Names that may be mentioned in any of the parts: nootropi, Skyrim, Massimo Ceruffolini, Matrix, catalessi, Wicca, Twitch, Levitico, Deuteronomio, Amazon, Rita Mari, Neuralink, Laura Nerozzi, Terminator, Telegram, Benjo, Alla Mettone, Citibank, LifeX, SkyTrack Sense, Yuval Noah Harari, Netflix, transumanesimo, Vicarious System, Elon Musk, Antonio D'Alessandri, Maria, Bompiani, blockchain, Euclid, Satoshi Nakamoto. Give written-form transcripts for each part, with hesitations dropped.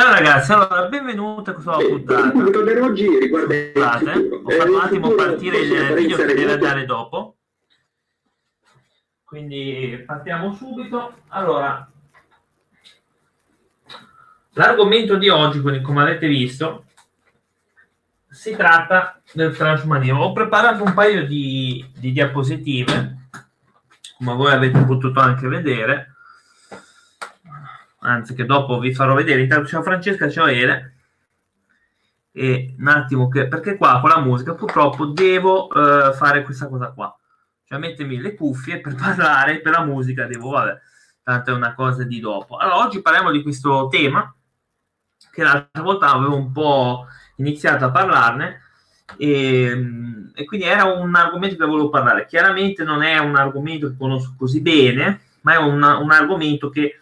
Ciao ragazzi, allora benvenuti a questa puntata. Oggi riguarda il futuro. Ho fatto un attimo partire il video che deve andare dopo. Quindi partiamo subito. Allora, l'argomento di oggi, quindi, come avete visto, si tratta del transumanismo. Ho preparato un paio di diapositive, come voi avete potuto anche vedere, anzi che dopo vi farò vedere. Intanto ciao Francesca, ciao Ele. E un attimo che, perché qua con la musica purtroppo devo fare questa cosa qua, cioè mettermi le cuffie per parlare, per la musica devo, vabbè, tanto è una cosa di dopo. Allora, oggi parliamo di questo tema che l'altra volta avevo un po' iniziato a parlarne e quindi era un argomento che volevo parlare. Chiaramente non è un argomento che conosco così bene, ma è un argomento che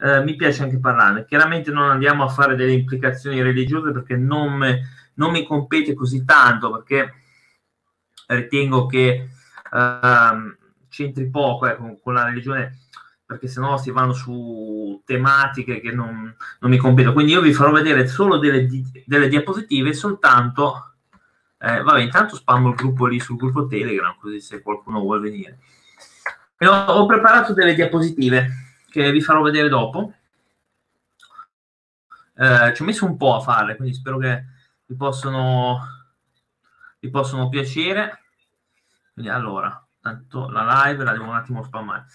mi piace anche parlarne. Chiaramente non andiamo a fare delle implicazioni religiose perché non mi compete così tanto, perché ritengo che c'entri poco con la religione, perché sennò si vanno su tematiche che non mi competono. Quindi io vi farò vedere solo delle diapositive, soltanto... vabbè, intanto spammo il gruppo lì, sul gruppo Telegram, così se qualcuno vuole venire. E ho preparato delle diapositive che vi farò vedere dopo. Ci ho messo un po' a farle, quindi spero che vi possano piacere. Quindi, allora, tanto la live la devo un attimo spammare.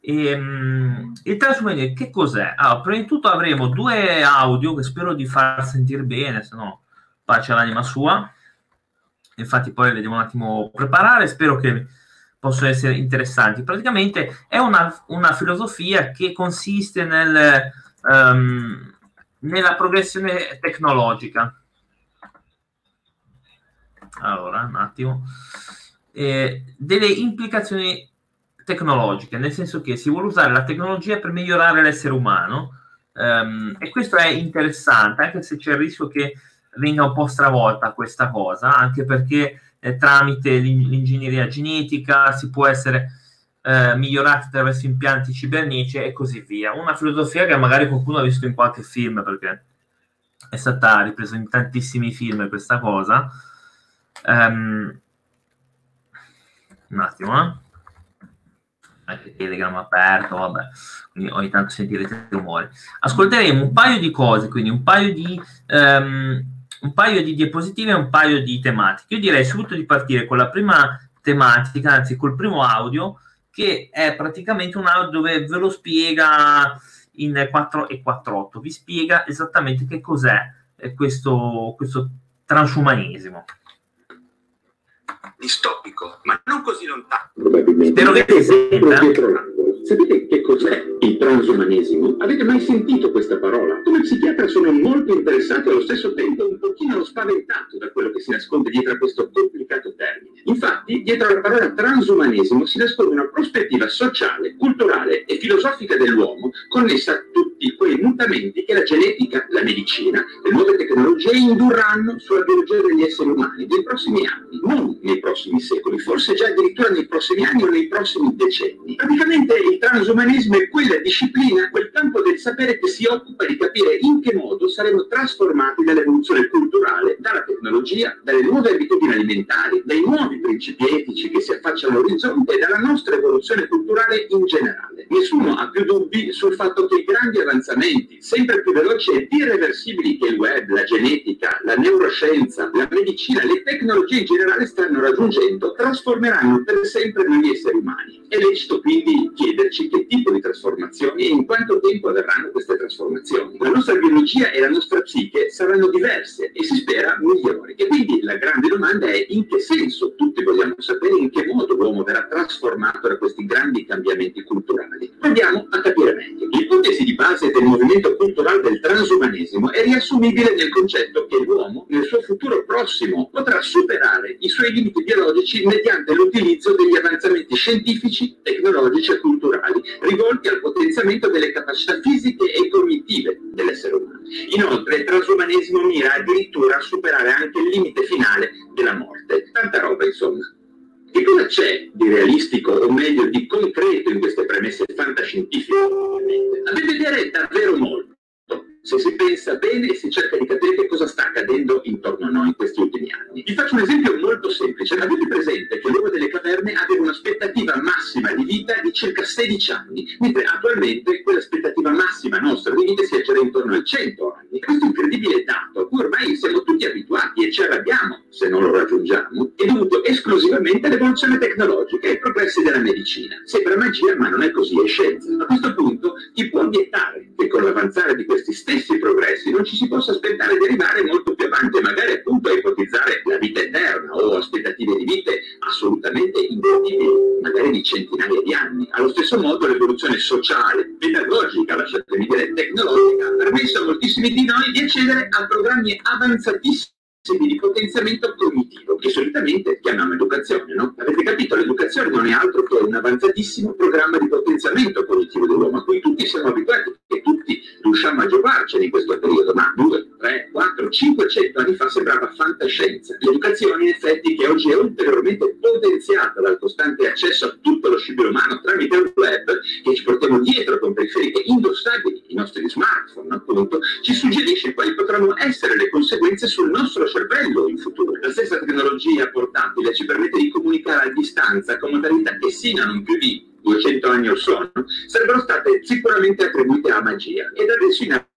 Il transumanismo che cos'è? Allora, prima di tutto avremo due audio che spero di far sentire bene, se no pace all'anima sua. Infatti poi le devo un attimo preparare, spero che possano essere interessanti. Praticamente è una filosofia che consiste nella progressione tecnologica. Allora, un attimo, delle implicazioni tecnologiche, nel senso che si vuole usare la tecnologia per migliorare l'essere umano, e questo è interessante, anche se c'è il rischio che venga un po' stravolta questa cosa, anche perché tramite l'ingegneria genetica si può essere migliorati attraverso impianti cibernetici e così via. Una filosofia che magari qualcuno ha visto in qualche film, perché è stata ripresa in tantissimi film questa cosa. Un attimo, anche Telegram aperto, vabbè, quindi ogni tanto sentirete rumori. Ascolteremo un paio di cose, quindi un paio di diapositive e un paio di tematiche. Io direi subito di partire con la prima tematica, anzi col primo audio, che è praticamente un audio dove ve lo spiega in 4 e 4/8, vi spiega esattamente che cos'è questo transumanesimo. Distopico, ma non così lontano. Spero che ti senta. Sapete che cos'è il transumanesimo? Avete mai sentito questa parola? Come psichiatra sono molto interessato e allo stesso tempo un pochino spaventato da quello che si nasconde dietro a questo complicato termine. Infatti, dietro alla parola transumanesimo si nasconde una prospettiva sociale, culturale e filosofica dell'uomo connessa a tutti quei mutamenti che la genetica, la medicina, le nuove tecnologie indurranno sulla biologia degli esseri umani nei prossimi anni, non nei prossimi secoli, forse già addirittura nei prossimi anni o nei prossimi decenni. Praticamente il transumanesimo è quella disciplina, quel campo del sapere che si occupa di capire in che modo saremo trasformati dall'evoluzione culturale, dalla tecnologia, dalle nuove abitudini alimentari, dai nuovi principi etici che si affacciano all'orizzonte e dalla nostra evoluzione culturale in generale. Nessuno ha più dubbi sul fatto che i grandi avanzamenti, sempre più veloci e irreversibili, che il web, la genetica, la neuroscienza, la medicina, le tecnologie in generale stanno raggiungendo, trasformeranno per sempre noi esseri umani. È lecito quindi chiederci che tipo di trasformazioni e in quanto tempo avverranno queste trasformazioni. La nostra biologia e la nostra psiche saranno diverse e si spera migliori. E quindi la grande domanda è: in che senso? Tutti vogliamo sapere in che modo l'uomo verrà trasformato da questi grandi cambiamenti culturali. Proviamo a capire meglio. L'ipotesi di base del movimento culturale del transumanesimo è riassumibile nel concetto che l'uomo, nel suo futuro prossimo, potrà superare i suoi limiti biologici mediante l'utilizzo degli avanzamenti scientifici, tecnologici e culturali rivolti al potenziamento delle capacità fisiche e cognitive dell'essere umano. Inoltre il transumanesimo mira addirittura a superare anche il limite finale della morte. Tanta roba, insomma. Che cosa c'è di realistico, o meglio di concreto, in queste premesse fantascientifiche? A mio vedere davvero molto. se si pensa bene e si cerca di capire che cosa sta accadendo intorno a noi in questi ultimi anni. Vi faccio un esempio molto semplice. Avete presente che l'uomo delle caverne aveva un'aspettativa massima di vita di circa 16 anni, mentre attualmente quell'aspettativa massima nostra di vita si aggira intorno ai 100 anni. Questo incredibile dato, a cui ormai siamo tutti abituati e ci arrabbiamo se non lo raggiungiamo, è dovuto esclusivamente all'evoluzione tecnologica e ai progressi della medicina. Sembra magia, ma non è così, è scienza. A questo punto chi può obiettare che con l'avanzare di questi stessi progressi non ci si possa aspettare di arrivare molto più avanti, magari appunto a ipotizzare la vita eterna o aspettative di vite assolutamente indefinite, magari di centinaia di anni. Allo stesso modo l'evoluzione sociale, pedagogica, lasciatemi dire tecnologica, ha permesso a moltissimi di noi di accedere a programmi avanzatissimi di potenziamento cognitivo, che solitamente chiamiamo educazione, no? Avete capito? L'educazione non è altro che un avanzatissimo programma di potenziamento cognitivo dell'uomo, a cui tutti siamo abituati e tutti riusciamo a giovarcene in questo periodo, ma 2, 3, 4, 500 anni fa sembrava fantascienza. L'educazione, in effetti, che oggi è ulteriormente potenziata dal costante accesso a tutto lo scibile umano tramite il web, che ci portiamo dietro con periferiche indossabili, i nostri smartphone, appunto, ci suggerisce quali potranno essere le conseguenze sul nostro cervello in futuro. La stessa tecnologia portatile ci permette di comunicare a distanza con modalità che sino a non più di 200 anni or sono sarebbero state sicuramente attribuite a magia. E da adesso in avanti,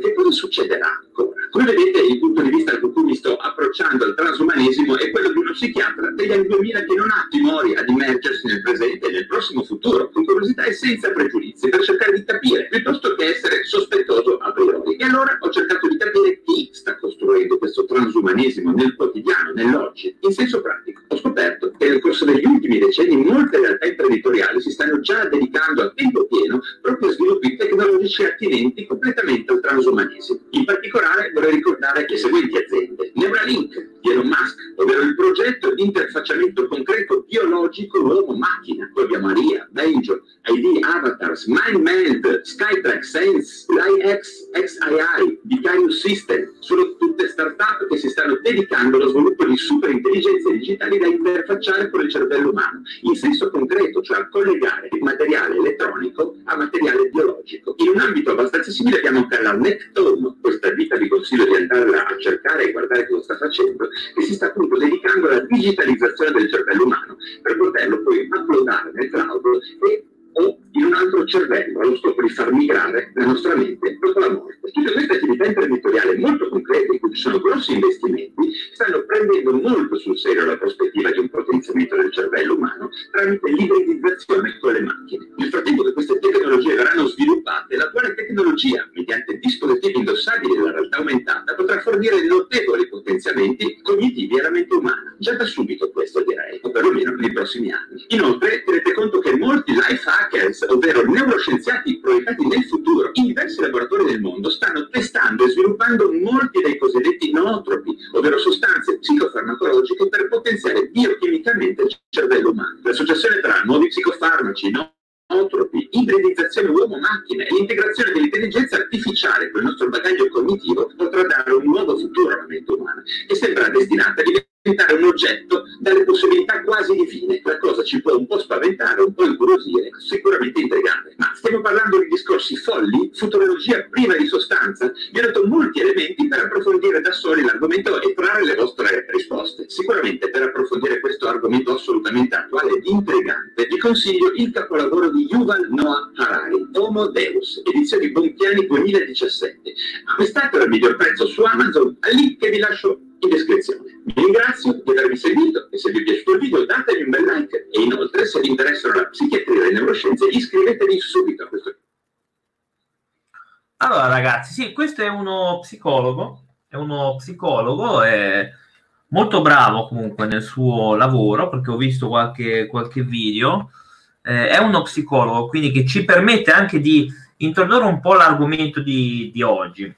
che cosa succederà ancora? Come vedete, il punto di vista con cui mi sto approcciando al transumanesimo è quello di uno psichiatra degli anni 2000 che non ha timori ad immergersi nel presente e nel prossimo futuro, con curiosità e senza pregiudizi, per cercare di capire, piuttosto che essere sospettoso a priori. E allora ho cercato di capire chi sta costruendo questo transumanesimo nel quotidiano, nell'oggi, in senso pratico. Ho scoperto che nel corso degli ultimi decenni molte realtà imprenditoriali si stanno già dedicando a tempo pieno proprio a sviluppi tecnologici attinenti completamente al transumanesimo. In particolare vorrei ricordare le seguenti aziende: Neuralink di Elon Musk, ovvero il progetto di interfacciamento concreto biologico uomo-macchina. Poi abbiamo Maria, Benjo, ID Avatars, MindMeld, SkyTrack Sense, LifeX, XAI, Vicarious System. Sono tutte start-up che si stanno dedicando allo sviluppo di superintelligenze digitali da interfacciare con il cervello umano, in senso concreto, cioè a collegare il materiale elettronico a materiale biologico. In un ambito abbastanza simile abbiamo anche Alla Mettone, questa vita di consiglio di andarla a cercare e guardare cosa sta facendo, che si sta appunto dedicando alla digitalizzazione del cervello umano per poterlo poi uploadare nel cloud e o in un altro cervello, allo scopo di far migrare la nostra mente dopo la morte. Tutte queste attività imprenditoriali molto concrete, in cui ci sono grossi investimenti, stanno prendendo molto sul serio la prospettiva di un potenziamento del cervello umano tramite l'ibridizzazione con le macchine. Nel frattempo che queste tecnologie verranno sviluppate, l'attuale tecnologia, mediante dispositivi indossabili della realtà aumentata, potrà fornire notevoli potenziamenti cognitivi alla mente umana, già da subito questo direi, o perlomeno nei prossimi anni. Inoltre, tenete conto che molti life hackers, ovvero neuroscienziati proiettati nel futuro, in diversi laboratori del mondo stanno testando e sviluppando molti dei cosiddetti nootropi, ovvero sostanze psicofarmacologiche per potenziare biochimicamente il cervello umano. L'associazione tra nuovi psicofarmaci, nootropi, ibridizzazione uomo-macchina e l'integrazione dell'intelligenza artificiale con il nostro bagaglio cognitivo potrà dare un nuovo futuro alla mente umana, che sembra destinata a diventare un oggetto dalle possibilità quasi divine. La cosa ci può un po' spaventare, un po' incuriosire, sicuramente intrigante. Ma stiamo parlando di discorsi folli, futurologia priva di sostanza? Vi ho dato molti elementi per approfondire da soli l'argomento e trarre le vostre risposte. Sicuramente per approfondire questo argomento assolutamente attuale ed intrigante vi consiglio il capolavoro di Yuval Noah Harari, Homo Deus, edizione di Bompiani 2017. Acquistatelo al miglior prezzo su Amazon, al link che vi lascio in descrizione. Vi ringrazio di avermi seguito e se vi è piaciuto il video datemi un bel like e inoltre se vi interessano la psichiatria e le neuroscienze iscrivetevi subito a questo. Allora ragazzi, sì, questo è uno psicologo, è molto bravo comunque nel suo lavoro perché ho visto qualche video, è uno psicologo quindi che ci permette anche di introdurre un po' l'argomento di oggi.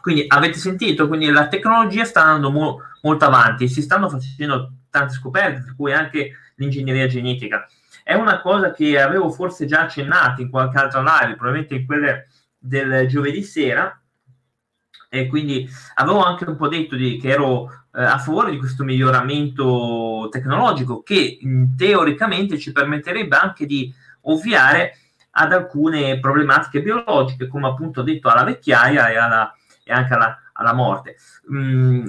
Quindi avete sentito, quindi la tecnologia sta andando molto avanti, si stanno facendo tante scoperte, tra cui anche l'ingegneria genetica. È una cosa che avevo forse già accennato in qualche altra live, probabilmente in quelle del giovedì sera, e quindi avevo anche un po' detto che ero a favore di questo miglioramento tecnologico che teoricamente ci permetterebbe anche di ovviare ad alcune problematiche biologiche, come appunto detto, alla vecchiaia e anche alla morte.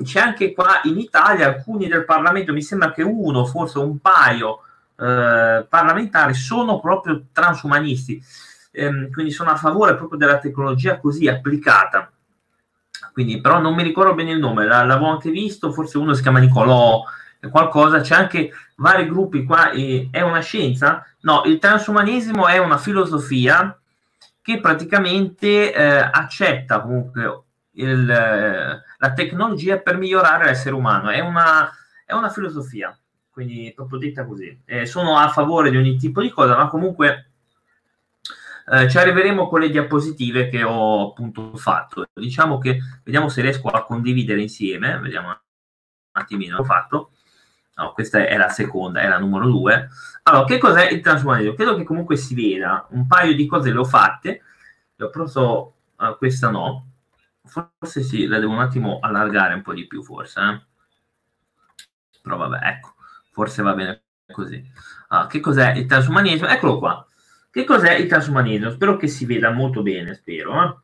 C'è anche qua in Italia alcuni del Parlamento, mi sembra che uno, forse un paio parlamentari, sono proprio transumanisti, quindi sono a favore proprio della tecnologia così applicata. Quindi, però non mi ricordo bene il nome, l'avevo anche visto, forse uno si chiama Nicolò qualcosa. C'è anche vari gruppi qua. È una scienza? No, il transumanesimo è una filosofia che praticamente accetta comunque la tecnologia per migliorare l'essere umano. È una filosofia, quindi proprio detta così. Sono a favore di ogni tipo di cosa, ma comunque ci arriveremo con le diapositive che ho appunto fatto. Diciamo che vediamo se riesco a condividere insieme, vediamo un attimino. Ho fatto, no, questa è la seconda, è la numero 2. Allora, che cos'è il transumanesimo? Credo che comunque si veda, un paio di cose le ho fatte, le ho preso, questa no, forse sì, la devo un attimo allargare un po' di più, forse, però vabbè, ecco, forse va bene così. Allora, che cos'è il transumanesimo? Eccolo qua. Che cos'è il transumanesimo? Spero che si veda molto bene, spero.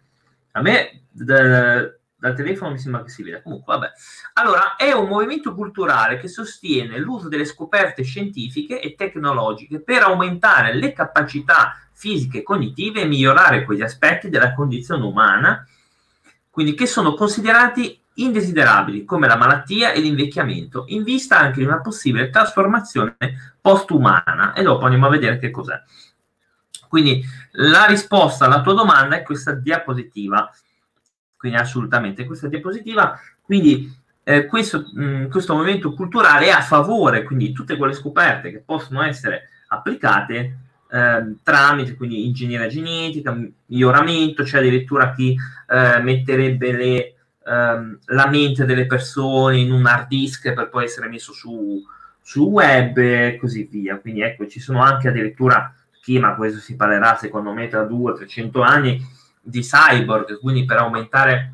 A me dal telefono mi sembra che si veda. Comunque, vabbè. Allora, è un movimento culturale che sostiene l'uso delle scoperte scientifiche e tecnologiche per aumentare le capacità fisiche e cognitive e migliorare quegli aspetti della condizione umana, quindi che sono considerati indesiderabili, come la malattia e l'invecchiamento, in vista anche di una possibile trasformazione postumana. E dopo andiamo a vedere che cos'è. Quindi la risposta alla tua domanda è questa diapositiva, quindi assolutamente questa diapositiva. Quindi questo movimento culturale è a favore, quindi, di tutte quelle scoperte che possono essere applicate tramite, quindi, ingegneria genetica, miglioramento. C'è addirittura chi metterebbe la mente delle persone in un hard disk per poi essere messo su web e così via. Quindi ecco, ci sono anche addirittura, ma questo si parlerà secondo me tra 200-300 anni, di cyborg, quindi per aumentare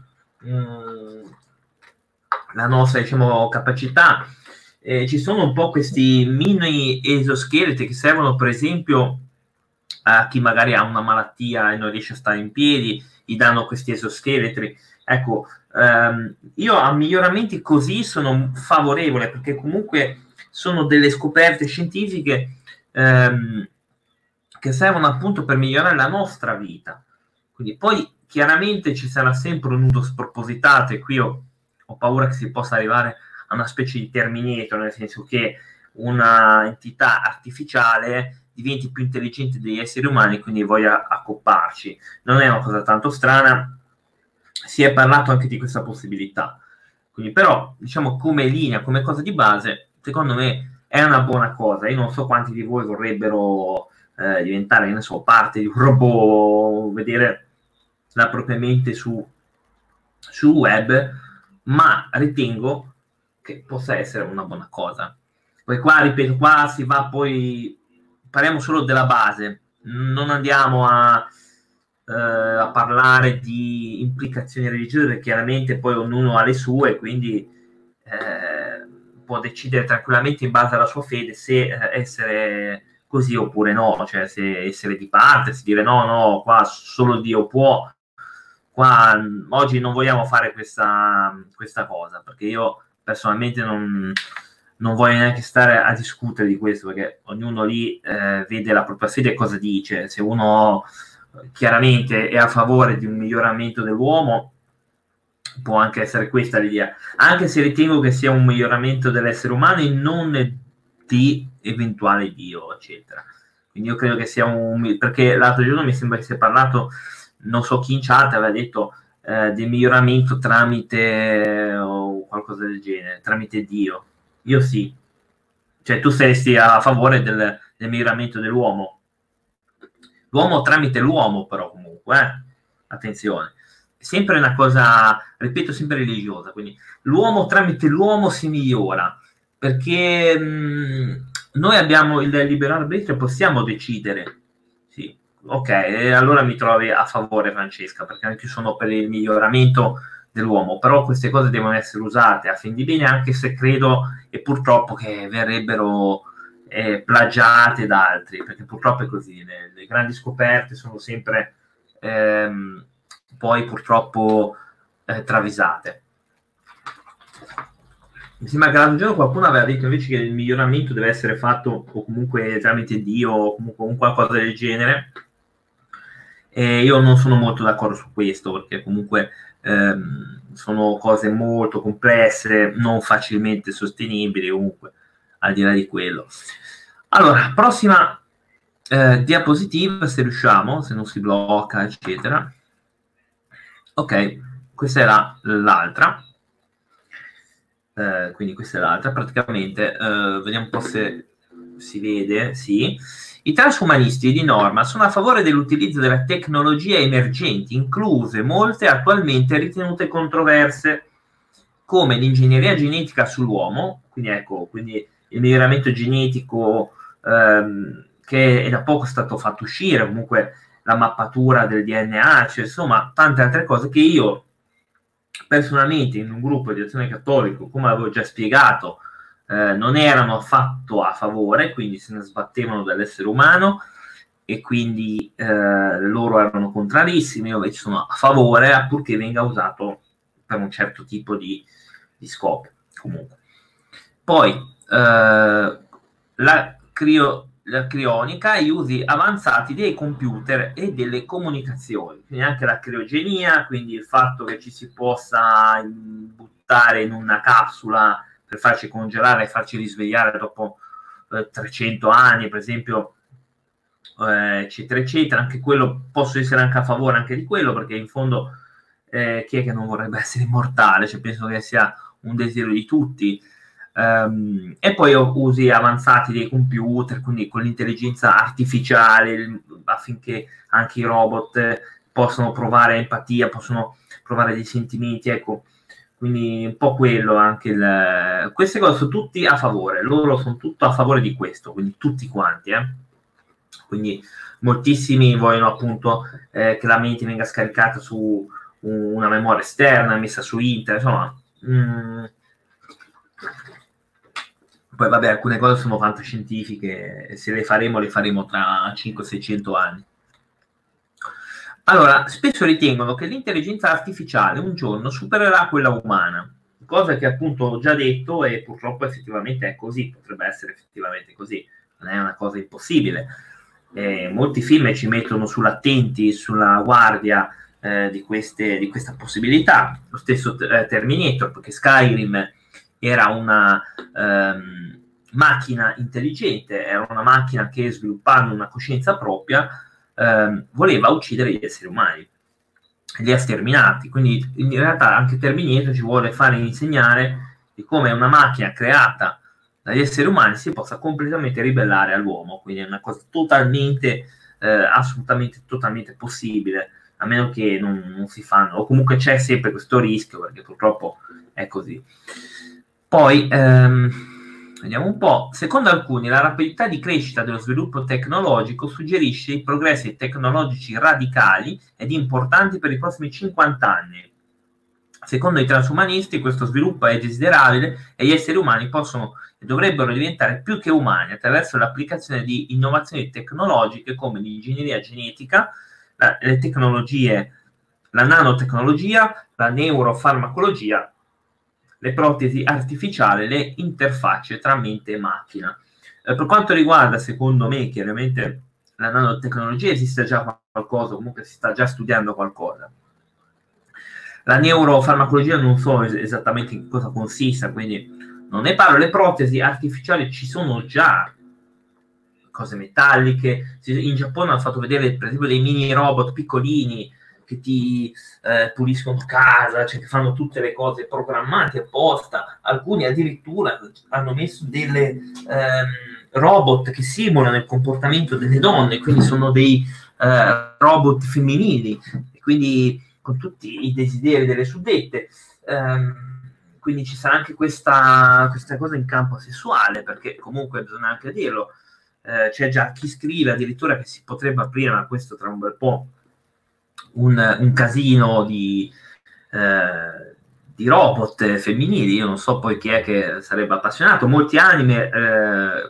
la nostra, diciamo, capacità. Ci sono un po' questi mini esoscheletri che servono per esempio a chi magari ha una malattia e non riesce a stare in piedi, gli danno questi esoscheletri. Ecco, io a miglioramenti così sono favorevole, perché comunque sono delle scoperte scientifiche che servono appunto per migliorare la nostra vita. Quindi poi chiaramente ci sarà sempre un uso spropositato, e qui ho paura che si possa arrivare a una specie di Terminator, nel senso che una entità artificiale diventi più intelligente degli esseri umani, quindi voglia accopparci. Non è una cosa tanto strana, si è parlato anche di questa possibilità. Quindi però, diciamo, come linea, come cosa di base, secondo me è una buona cosa. Io non so quanti di voi vorrebbero diventare, non so, parte di un robot, vedere la propria mente su web, ma ritengo che possa essere una buona cosa. Poi qua, ripeto, qua si va, poi parliamo solo della base, non andiamo a parlare di implicazioni religiose, perché chiaramente poi ognuno ha le sue, quindi può decidere tranquillamente in base alla sua fede se essere così oppure no, cioè se essere di parte, se dire no, qua solo Dio può, qua oggi non vogliamo fare questa cosa, perché io personalmente non voglio neanche stare a discutere di questo, perché ognuno lì vede la propria fede e cosa dice. Se uno chiaramente è a favore di un miglioramento dell'uomo, può anche essere questa l'idea, anche se ritengo che sia un miglioramento dell'essere umano e non di eventuale Dio, eccetera. Quindi io credo che sia perché l'altro giorno mi sembra che si è parlato, non so chi in chat aveva detto del miglioramento tramite o qualcosa del genere, tramite Dio. Io sì, cioè tu saresti a favore del miglioramento dell'uomo, l'uomo tramite l'uomo, però comunque attenzione, sempre una cosa, ripeto, sempre religiosa, quindi l'uomo tramite l'uomo si migliora, perché noi abbiamo il libero arbitrio, possiamo decidere. Sì, ok, allora mi trovi a favore, Francesca, perché anche io sono per il miglioramento dell'uomo, però queste cose devono essere usate a fin di bene, anche se credo, e purtroppo, che verrebbero plagiate da altri, perché purtroppo è così, le grandi scoperte sono sempre poi purtroppo travisate. Mi sembra che l'altro giorno qualcuno aveva detto invece che il miglioramento deve essere fatto o comunque tramite Dio o comunque un qualcosa del genere, e io non sono molto d'accordo su questo, perché comunque sono cose molto complesse, non facilmente sostenibili, comunque al di là di quello. Allora, prossima diapositiva, se riusciamo, se non si blocca, eccetera. Ok, questa è l'altra. Quindi questa è l'altra, praticamente. Vediamo un po' se si vede. Sì. I transumanisti di norma sono a favore dell'utilizzo delle tecnologie emergenti, incluse molte attualmente ritenute controverse, come l'ingegneria genetica sull'uomo, quindi ecco, quindi il miglioramento genetico che è da poco stato fatto uscire, comunque la mappatura del DNA, cioè, insomma, tante altre cose che io personalmente in un gruppo di azione cattolico, come avevo già spiegato, non erano affatto a favore, quindi se ne sbattevano dall'essere umano e quindi loro erano contrarissimi. Io invece sono a favore, a purché venga usato per un certo tipo di scopo. Comunque, poi la crionica, gli usi avanzati dei computer e delle comunicazioni, quindi anche la criogenia, quindi il fatto che ci si possa buttare in una capsula per farci congelare e farci risvegliare dopo 300 anni, per esempio, eccetera, eccetera. Anche quello, posso essere anche a favore anche di quello, perché in fondo chi è che non vorrebbe essere immortale? Cioè, penso che sia un desiderio di tutti. E poi usi avanzati dei computer, quindi con l'intelligenza artificiale, affinché anche i robot possano provare empatia, possono provare dei sentimenti, ecco. Quindi un po' quello, anche queste cose sono tutti a favore, loro sono tutto a favore di questo, quindi tutti quanti, quindi moltissimi vogliono appunto che la mente venga scaricata su una memoria esterna, messa su internet, insomma. Poi vabbè, alcune cose sono fantascientifiche, e se le faremo tra 500-600 anni. Allora, spesso ritengono che l'intelligenza artificiale un giorno supererà quella umana, cosa che appunto ho già detto e purtroppo effettivamente è così, potrebbe essere effettivamente così, non è una cosa impossibile. Molti film ci mettono sull'attenti, sulla guardia di questa possibilità, lo stesso Terminator, perché Skyrim era una macchina intelligente, era una macchina che, sviluppando una coscienza propria, voleva uccidere gli esseri umani, li ha sterminati. Quindi in realtà anche Terminator ci vuole fare insegnare di come una macchina creata dagli esseri umani si possa completamente ribellare all'uomo, quindi è una cosa totalmente, assolutamente, totalmente possibile, a meno che non si fanno, o comunque c'è sempre questo rischio, perché purtroppo è così. Poi, vediamo un po', secondo alcuni la rapidità di crescita dello sviluppo tecnologico suggerisce i progressi tecnologici radicali ed importanti per i prossimi 50 anni. Secondo i transumanisti questo sviluppo è desiderabile e gli esseri umani possono e dovrebbero diventare più che umani attraverso l'applicazione di innovazioni tecnologiche come l'ingegneria genetica, le tecnologie, la nanotecnologia, la neurofarmacologia, le protesi artificiali, le interfacce tra mente e macchina. Per quanto riguarda, secondo me, chiaramente la nanotecnologia esiste già qualcosa, comunque si sta già studiando qualcosa. La neurofarmacologia non so esattamente in cosa consista, quindi non ne parlo. Le protesi artificiali ci sono già, cose metalliche. In Giappone hanno fatto vedere, per esempio, dei mini robot piccolini, che ti puliscono casa, cioè che fanno tutte le cose programmate apposta. Alcuni addirittura hanno messo delle robot che simulano il comportamento delle donne, quindi sono dei robot femminili, quindi con tutti i desideri delle suddette. Quindi ci sarà anche questa cosa in campo sessuale, perché comunque bisogna anche dirlo, c'è già chi scrive addirittura che si potrebbe aprire, ma questo tra un bel po', un casino di di robot femminili. Io non so poi chi è che sarebbe appassionato, molti anime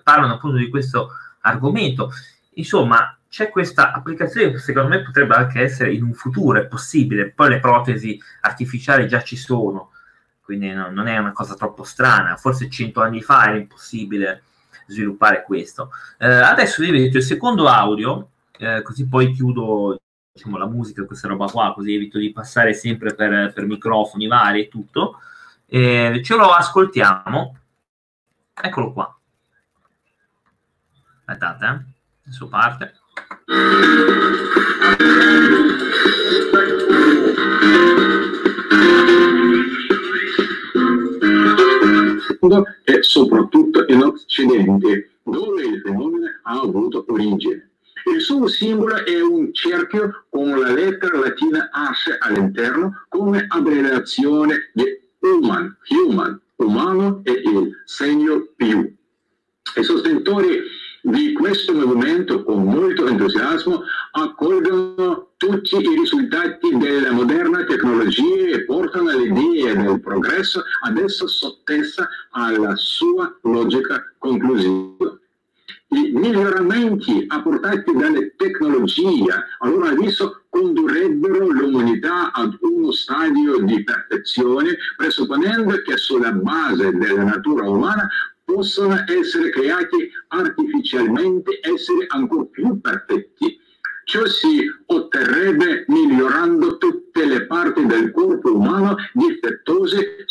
parlano appunto di questo argomento. Insomma, c'è questa applicazione che secondo me potrebbe anche essere in un futuro, è possibile. Poi le protesi artificiali già ci sono, quindi non è una cosa troppo strana. Forse 100 anni fa era impossibile sviluppare questo. Adesso vi metto il secondo audio, così poi chiudo, diciamo, la musica, questa roba qua, così evito di passare sempre per microfoni vari e tutto. Ce lo ascoltiamo, eccolo qua, aspettate, adesso parte. E soprattutto in Occidente, dove il fenomeno ha avuto origine. Il suo simbolo è un cerchio con la lettera latina H all'interno, come abbreviazione di human, umano, e il segno più. I sostenitori di questo movimento con molto entusiasmo accolgono tutti i risultati della moderna tecnologia e portano l'idea del progresso adesso sottesa alla sua logica conclusiva. I miglioramenti apportati dalla tecnologia, allora adesso, condurrebbero l'umanità ad uno stadio di perfezione, presupponendo che sulla base della natura umana possano essere creati artificialmente esseri ancora più perfetti. Ciò si otterrebbe migliorando tutte le parti del corpo umano difettose,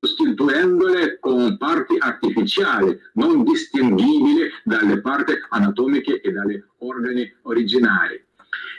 sostituendole con parti artificiali non distinguibili dalle parti anatomiche e dagli organi originari.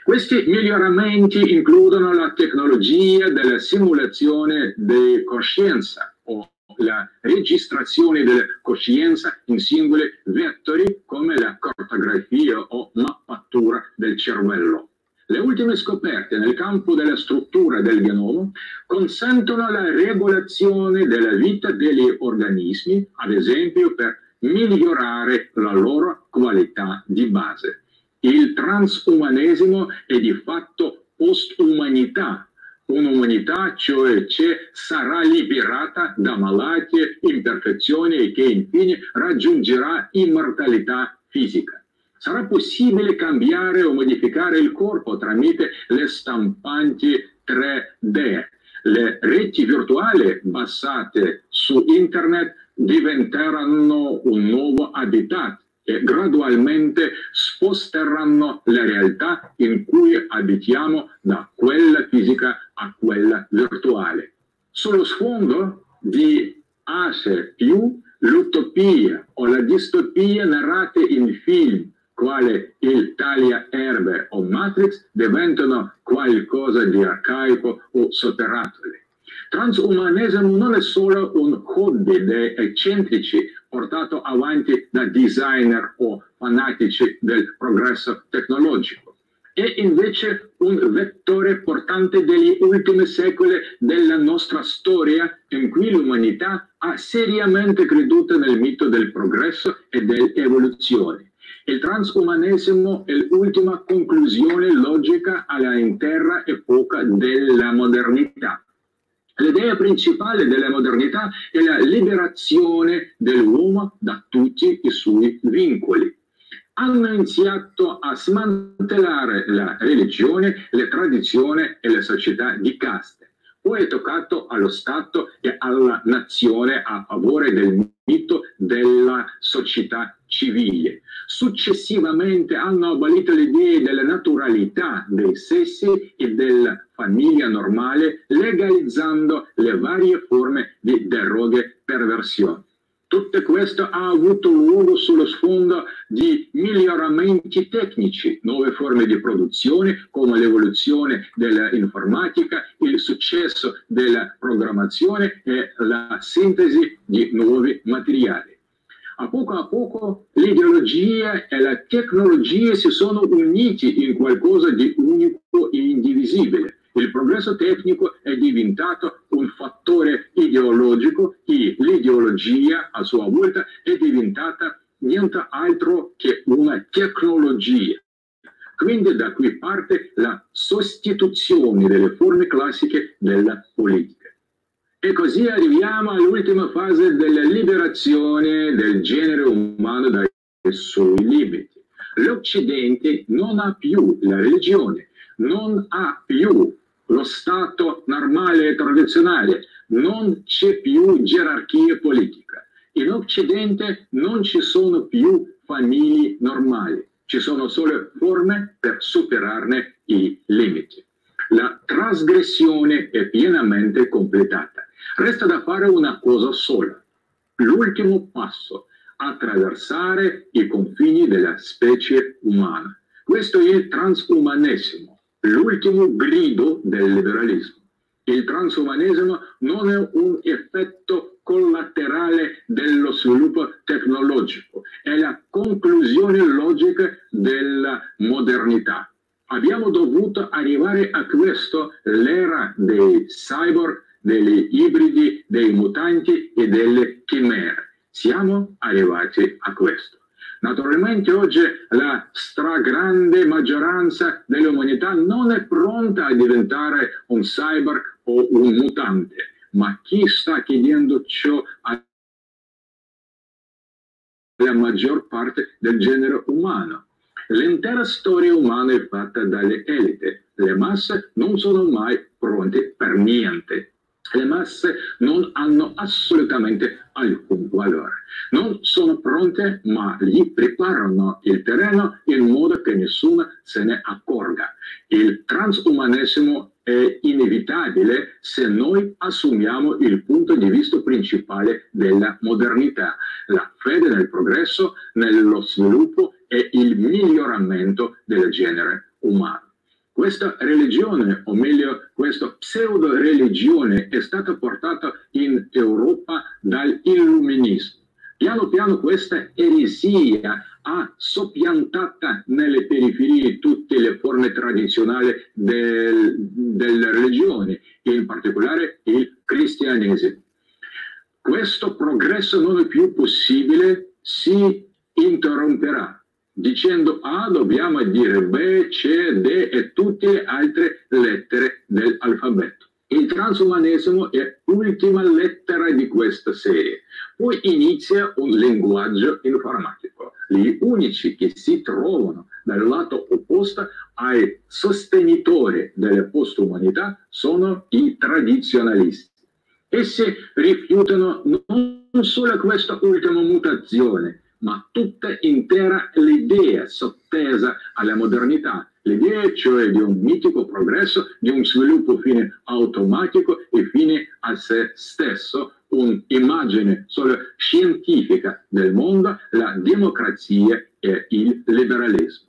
Questi miglioramenti includono la tecnologia della simulazione di coscienza o la registrazione della coscienza in singoli vettori, come la cartografia o mappatura del cervello. Le ultime scoperte nel campo della struttura del genoma consentono la regolazione della vita degli organismi, ad esempio per migliorare la loro qualità di base. Il transumanesimo è di fatto postumanità. Un'umanità, cioè, sarà liberata da malattie, imperfezioni e che infine raggiungerà immortalità fisica. Sarà possibile cambiare o modificare il corpo tramite le stampanti 3D. Le reti virtuali basate su internet diventeranno un nuovo habitat e gradualmente sposteranno la realtà in cui abitiamo da quella fisica a quella virtuale. Sullo sfondo di Ace più l'utopia o la distopia narrate in film, quale il tagliaerbe o Matrix, diventano qualcosa di arcaico o superato. Transumanesimo non è solo un hobby dei eccentrici portato avanti da designer o fanatici del progresso tecnologico. È invece un vettore portante degli ultimi secoli della nostra storia, in cui l'umanità ha seriamente creduto nel mito del progresso e dell'evoluzione. Il transumanesimo è l'ultima conclusione logica all'intera epoca della modernità. L'idea principale della modernità è la liberazione dell'uomo da tutti i suoi vincoli. Hanno iniziato a smantellare la religione, le tradizioni e le società di caste. Poi è toccato allo Stato e alla nazione a favore del mito della società civile. Successivamente hanno abolito le idee della naturalità, dei sessi e della famiglia normale, legalizzando le varie forme di deroghe, perversioni. Tutto questo ha avuto luogo sullo sfondo di miglioramenti tecnici, nuove forme di produzione come l'evoluzione dell'informatica, il successo della programmazione e la sintesi di nuovi materiali. A poco l'ideologia e la tecnologia si sono uniti in qualcosa di unico e indivisibile. Il progresso tecnico è diventato un fattore ideologico e l'ideologia, a sua volta, è diventata niente altro che una tecnologia. Quindi da qui parte la sostituzione delle forme classiche della politica. E così arriviamo all'ultima fase della liberazione del genere umano dai suoi limiti. L'Occidente non ha più la religione, non ha più lo Stato normale e tradizionale, non c'è più gerarchia politica. In Occidente non ci sono più famiglie normali, ci sono solo forme per superarne i limiti. La trasgressione è pienamente completata. Resta da fare una cosa sola, l'ultimo passo, attraversare i confini della specie umana. Questo è il transumanesimo, l'ultimo grido del liberalismo. Il transumanesimo non è un effetto collaterale dello sviluppo tecnologico, è la conclusione logica della modernità. Abbiamo dovuto arrivare a questo, l'era dei cyborg, degli ibridi, dei mutanti e delle chimere. Siamo arrivati a questo. Naturalmente oggi la stragrande maggioranza dell'umanità non è pronta a diventare un cyborg o un mutante, ma chi sta chiedendo ciò alla maggior parte del genere umano? L'intera storia umana è fatta dalle elite. Le masse non sono mai pronte per niente. Le masse non hanno assolutamente alcun valore. Non sono pronte, ma gli preparano il terreno in modo che nessuno se ne accorga. Il transumanesimo è inevitabile se noi assumiamo il punto di vista principale della modernità, la fede nel progresso, nello sviluppo e il miglioramento del genere umano. Questa religione, o meglio questa pseudo-religione, è stata portata in Europa dall'illuminismo. Piano piano questa eresia ha soppiantata nelle periferie tutte le forme tradizionali della religione, in particolare il cristianesimo. Questo progresso non è più possibile, si interromperà. Dicendo A dobbiamo dire B, C, D e tutte le altre lettere dell'alfabeto. Il transumanesimo è l'ultima lettera di questa serie. Poi inizia un linguaggio informatico. Gli unici che si trovano dal lato opposto ai sostenitori della postumanità sono i tradizionalisti. Essi rifiutano non solo questa ultima mutazione, ma tutta intera l'idea sottesa alla modernità, l'idea cioè di un mitico progresso, di un sviluppo fine automatico e fine a se stesso, un'immagine solo scientifica del mondo, la democrazia e il liberalismo.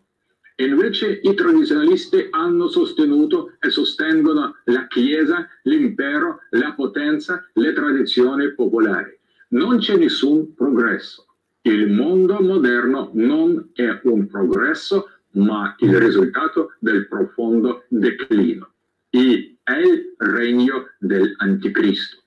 E invece i tradizionalisti hanno sostenuto e sostengono la Chiesa, l'impero, la potenza, le tradizioni popolari. Non c'è nessun progresso. Il mondo moderno non è un progresso, ma il risultato del profondo declino. E è il regno dell'anticristo.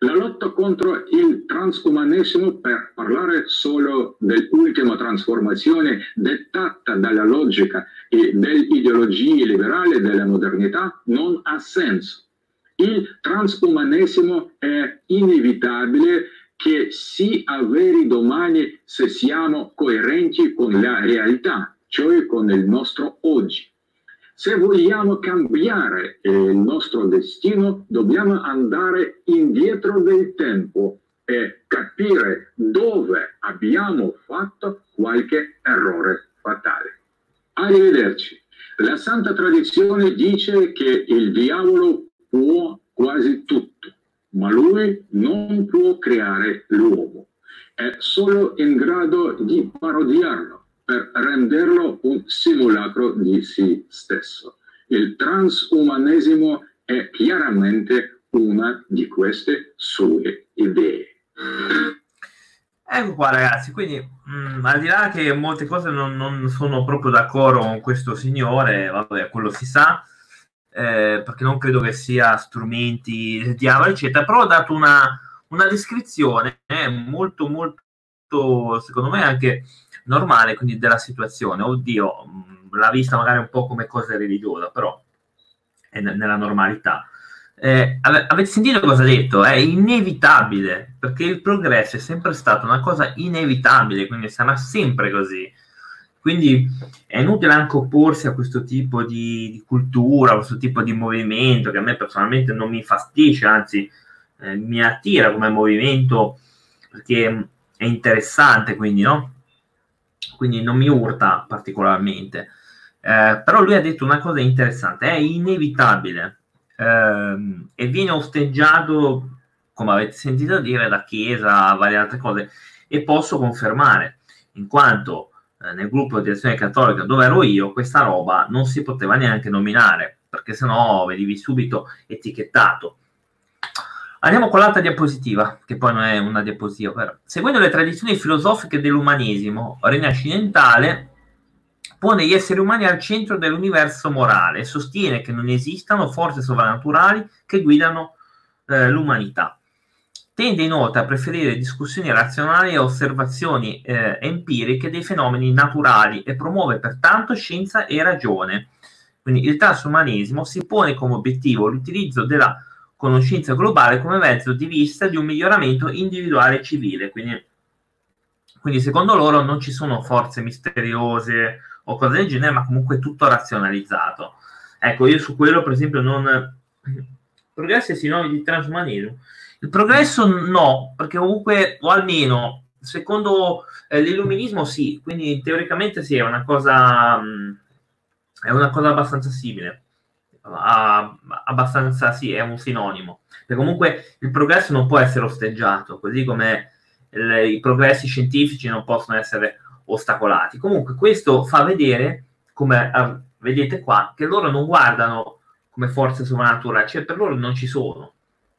La lotta contro il transumanesimo, per parlare solo dell'ultima trasformazione dettata dalla logica e dell'ideologia liberale della modernità, non ha senso. Il transumanesimo è inevitabile che si avveri domani se siamo coerenti con la realtà, cioè con il nostro oggi. Se vogliamo cambiare il nostro destino, dobbiamo andare indietro del tempo e capire dove abbiamo fatto qualche errore fatale. Arrivederci. La santa tradizione dice che il diavolo può quasi tutto, ma lui non può creare l'uomo, è solo in grado di parodiarlo per renderlo un simulacro di se stesso. Il transumanesimo è chiaramente una di queste sue idee. Ecco qua ragazzi, quindi al di là che molte cose non sono proprio d'accordo con questo signore, vabbè, quello si sa, perché non credo che sia strumenti del diavolo eccetera, però ho dato una descrizione molto molto, secondo me, anche normale, quindi della situazione. Oddio, l'ha vista magari un po' come cosa religiosa, però è nella normalità. avete sentito cosa ha detto? È inevitabile, perché il progresso è sempre stata una cosa inevitabile, quindi sarà sempre così. Quindi è inutile anche opporsi a questo tipo di cultura, a questo tipo di movimento, che a me personalmente non mi fastidisce, anzi mi attira come movimento, perché è interessante, quindi, no? Quindi non mi urta particolarmente. Però lui ha detto una cosa interessante, è inevitabile, e viene osteggiato, come avete sentito dire, da Chiesa, varie altre cose, e posso confermare, in quanto nel gruppo di azione cattolica dove ero io, questa roba non si poteva neanche nominare, perché sennò venivi subito etichettato. Andiamo con l'altra diapositiva, che poi non è una diapositiva, però. Seguendo le tradizioni filosofiche dell'umanesimo rinascimentale, pone gli esseri umani al centro dell'universo morale e sostiene che non esistano forze sovrannaturali che guidano l'umanità. Tende inoltre a preferire discussioni razionali e osservazioni empiriche dei fenomeni naturali e promuove pertanto scienza e ragione. Quindi il transumanesimo si pone come obiettivo l'utilizzo della conoscenza globale come mezzo di vista di un miglioramento individuale e civile. Quindi secondo loro non ci sono forze misteriose o cose del genere, ma comunque tutto razionalizzato. Ecco, io su quello, per esempio, non... Progresso è sinonimo di transumanesimo. Il progresso no, perché comunque, o almeno, secondo l'illuminismo sì, quindi teoricamente sì, è una cosa abbastanza simile. Abbastanza sì, è un sinonimo, perché comunque il progresso non può essere osteggiato, così come i progressi scientifici non possono essere ostacolati. Comunque questo fa vedere, come vedete qua, che loro non guardano come forze sovrannaturali, cioè per loro non ci sono,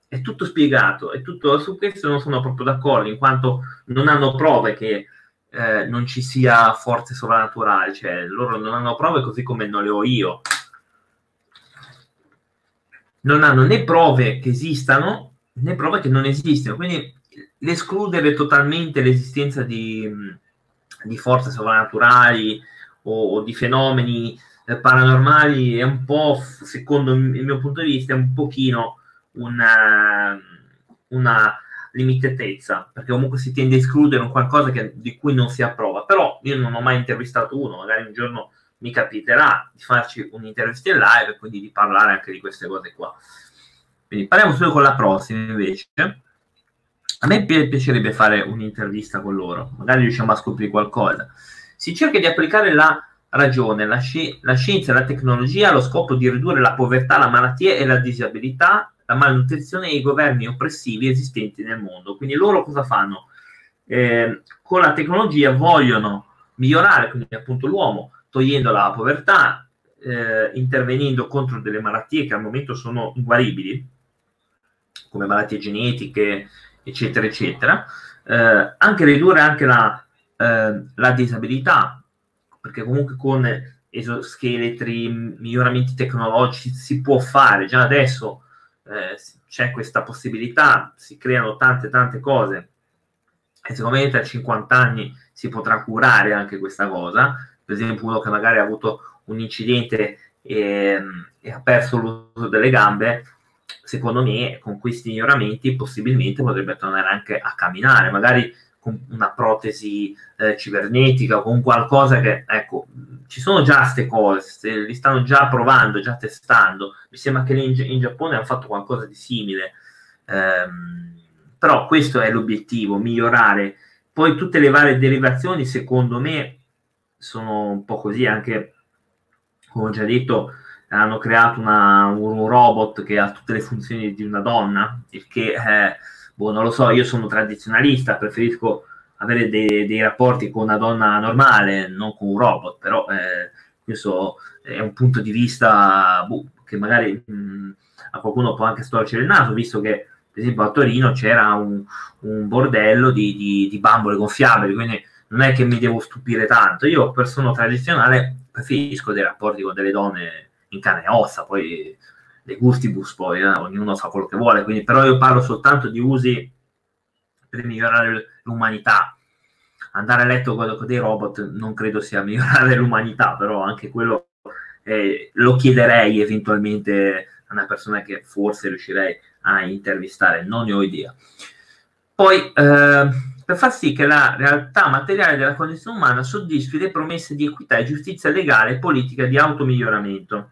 è tutto spiegato, è tutto. Su questo non sono proprio d'accordo, in quanto non hanno prove che non ci sia forze sovrannaturali, cioè loro non hanno prove, così come non le ho io. Non hanno né prove che esistano né prove che non esistano, quindi l'escludere totalmente l'esistenza di forze sovrannaturali o di fenomeni paranormali è un po', secondo il mio punto di vista, è un pochino una limitatezza, perché comunque si tende a escludere un qualcosa di cui non si ha prova. Però io non ho mai intervistato uno, magari un giorno mi capiterà di farci un'intervista in live e quindi di parlare anche di queste cose qua. Quindi parliamo solo con la prossima, invece. A me piacerebbe fare un'intervista con loro, magari riusciamo a scoprire qualcosa. Si cerca di applicare la ragione, la scienza e la tecnologia allo scopo di ridurre la povertà, la malattia e la disabilità, la malnutrizione e i governi oppressivi esistenti nel mondo. Quindi loro cosa fanno? Con la tecnologia vogliono migliorare, quindi appunto l'uomo, togliendo la povertà, intervenendo contro delle malattie che al momento sono inguaribili, come malattie genetiche, eccetera, eccetera, anche ridurre anche la disabilità, perché comunque con esoscheletri, miglioramenti tecnologici si può fare, già adesso c'è questa possibilità, si creano tante cose, e secondo me tra 50 anni si potrà curare anche questa cosa. Per esempio uno che magari ha avuto un incidente e ha perso l'uso delle gambe, secondo me con questi miglioramenti possibilmente potrebbe tornare anche a camminare, magari con una protesi cibernetica, con qualcosa che, ecco, ci sono già queste cose, li stanno già provando, già testando. Mi sembra che in Giappone hanno fatto qualcosa di simile, però questo è l'obiettivo, migliorare. Poi tutte le varie derivazioni, secondo me, sono un po' così. Anche, come ho già detto, hanno creato un robot che ha tutte le funzioni di una donna, il che, boh, non lo so, io sono tradizionalista, preferisco avere dei rapporti con una donna normale, non con un robot, però questo è un punto di vista che magari a qualcuno può anche storcere il naso, visto che, per esempio, a Torino c'era un bordello di bambole gonfiabili, quindi non è che mi devo stupire tanto. Io, persona tradizionale, preferisco dei rapporti con delle donne in carne e ossa, poi dei gustibus, poi ognuno fa quello che vuole, quindi. Però io parlo soltanto di usi per migliorare l'umanità. Andare a letto con dei robot non credo sia migliorare l'umanità, però anche quello lo chiederei eventualmente una persona che forse riuscirei a intervistare, non ne ho idea. Poi, per far sì che la realtà materiale della condizione umana soddisfi le promesse di equità e giustizia legale e politica di automiglioramento,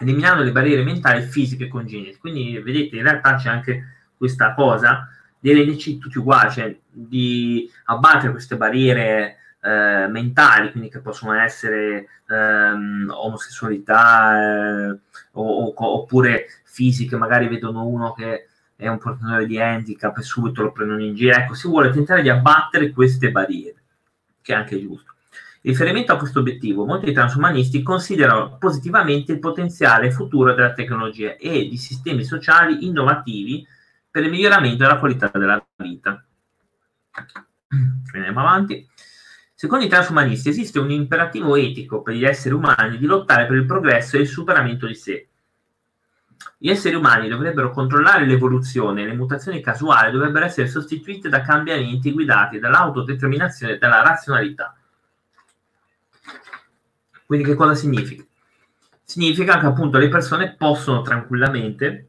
eliminando le barriere mentali, fisiche e congenite. Quindi, vedete, in realtà c'è anche questa cosa di renderci tutti uguali, cioè di abbattere queste barriere mentali, quindi che possono essere omosessualità oppure fisiche, magari vedono uno che è un portatore di handicap e subito lo prendono in giro. Ecco, si vuole tentare di abbattere queste barriere, che è anche giusto. In riferimento a questo obiettivo, molti transumanisti considerano positivamente il potenziale futuro della tecnologia e di sistemi sociali innovativi per il miglioramento della qualità della vita. Andiamo avanti. Secondo i transumanisti esiste un imperativo etico per gli esseri umani di lottare per il progresso e il superamento di sé. Gli esseri umani dovrebbero controllare l'evoluzione e le mutazioni casuali dovrebbero essere sostituite da cambiamenti guidati dall'autodeterminazione e dalla razionalità. Quindi che cosa significa? Significa che appunto le persone possono tranquillamente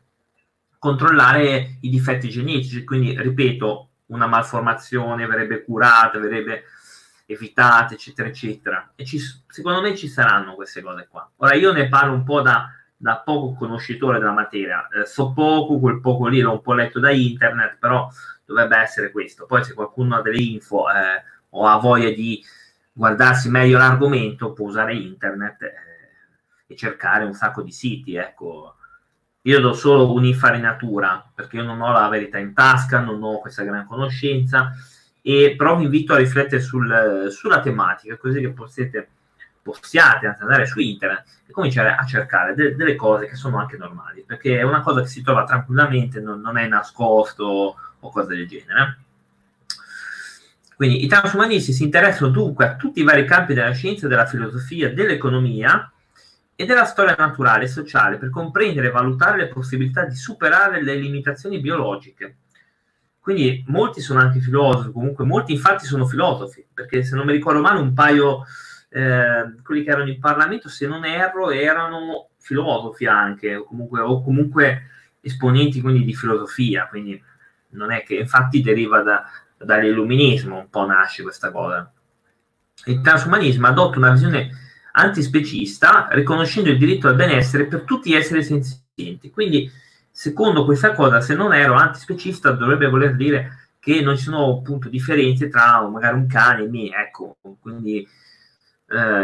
controllare i difetti genetici, quindi ripeto, una malformazione verrebbe curata, verrebbe evitata, eccetera, eccetera. E secondo me ci saranno queste cose qua. Ora io ne parlo un po' da poco conoscitore della materia, so poco, quel poco lì l'ho un po' letto da internet, però dovrebbe essere questo. Poi se qualcuno ha delle info o ha voglia di guardarsi meglio l'argomento, può usare internet e cercare un sacco di siti, ecco. Io do solo un'infarinatura, perché io non ho la verità in tasca, non ho questa gran conoscenza, e però vi invito a riflettere sulla tematica, così che possiate andare su internet e cominciare a cercare delle cose che sono anche normali, perché è una cosa che si trova tranquillamente, non è nascosto o cose del genere. Quindi i transumanisti si interessano dunque a tutti i vari campi della scienza, della filosofia, dell'economia e della storia naturale e sociale per comprendere e valutare le possibilità di superare le limitazioni biologiche. Quindi molti sono anche filosofi, comunque molti infatti sono filosofi, perché se non mi ricordo male un paio, quelli che erano in Parlamento, se non erro, erano filosofi anche, o comunque esponenti quindi di filosofia, quindi non è che infatti deriva dall'illuminismo, un po' nasce questa cosa. Il transumanismo adotta una visione antispecista, riconoscendo il diritto al benessere per tutti gli esseri senzienti. Quindi, secondo questa cosa, se non ero antispecista, dovrebbe voler dire che non ci sono appunto differenze tra magari un cane e me, ecco. Quindi,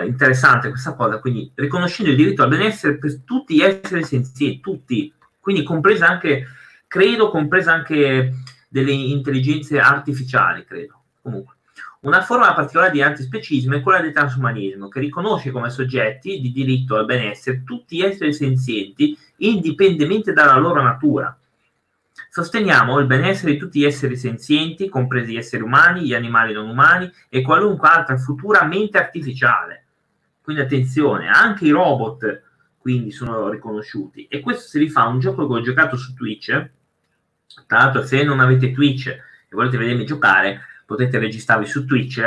interessante questa cosa. Quindi, riconoscendo il diritto al benessere per tutti gli esseri senzienti, tutti, quindi compresa anche, credo, compresa anche delle intelligenze artificiali, credo, comunque. Una forma particolare di antispecismo è quella del transumanismo, che riconosce come soggetti di diritto al benessere tutti gli esseri senzienti, indipendentemente dalla loro natura. Sosteniamo il benessere di tutti gli esseri senzienti, compresi gli esseri umani, gli animali non umani e qualunque altra futura mente artificiale. Quindi attenzione, anche i robot quindi sono riconosciuti. E questo si rifà a un gioco che ho giocato su Twitch. Tra l'altro, se non avete Twitch e volete vedermi giocare, potete registrarvi su Twitch,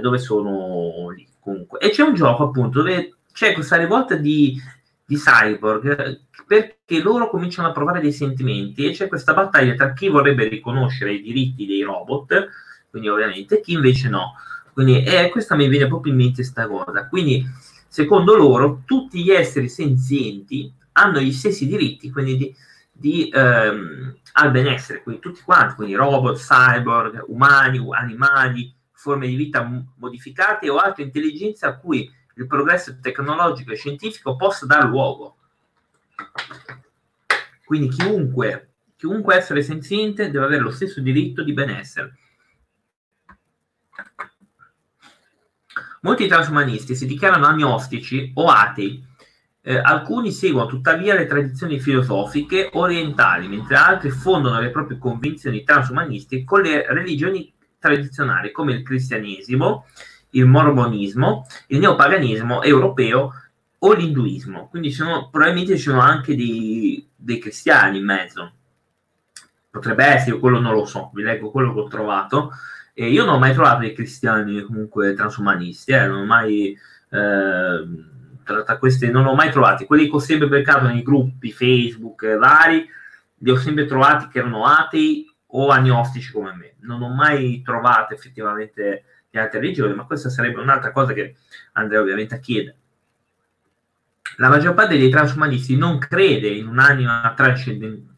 dove sono lì comunque. E c'è un gioco appunto dove c'è questa rivolta di cyborg, perché loro cominciano a provare dei sentimenti e c'è questa battaglia tra chi vorrebbe riconoscere i diritti dei robot, quindi ovviamente, e chi invece no. Quindi questa mi viene proprio in mente sta cosa. Quindi secondo loro tutti gli esseri senzienti hanno gli stessi diritti, quindi al benessere, quindi tutti quanti, quindi robot, cyborg, umani, animali, forme di vita modificate o altre intelligenze a cui il progresso tecnologico e scientifico possa dar luogo. Quindi chiunque essere senziente deve avere lo stesso diritto di benessere. Molti transumanisti si dichiarano agnostici o atei. Alcuni seguono tuttavia le tradizioni filosofiche orientali, mentre altri fondano le proprie convinzioni transumanistiche con le religioni tradizionali come il cristianesimo, il mormonismo, il neopaganismo europeo o l'induismo. Quindi probabilmente ci sono anche dei cristiani in mezzo. Potrebbe essere, quello non lo so, vi leggo quello che ho trovato. Io non ho mai trovato dei cristiani comunque transumanisti, non ho mai... tra questi non l'ho mai trovati, quelli che ho sempre beccato nei gruppi Facebook vari, li ho sempre trovati che erano atei o agnostici come me, non ho mai trovato effettivamente di altre religioni, ma questa sarebbe un'altra cosa che andrei ovviamente a chiedere. La maggior parte dei transumanisti non crede in un'anima trascendente,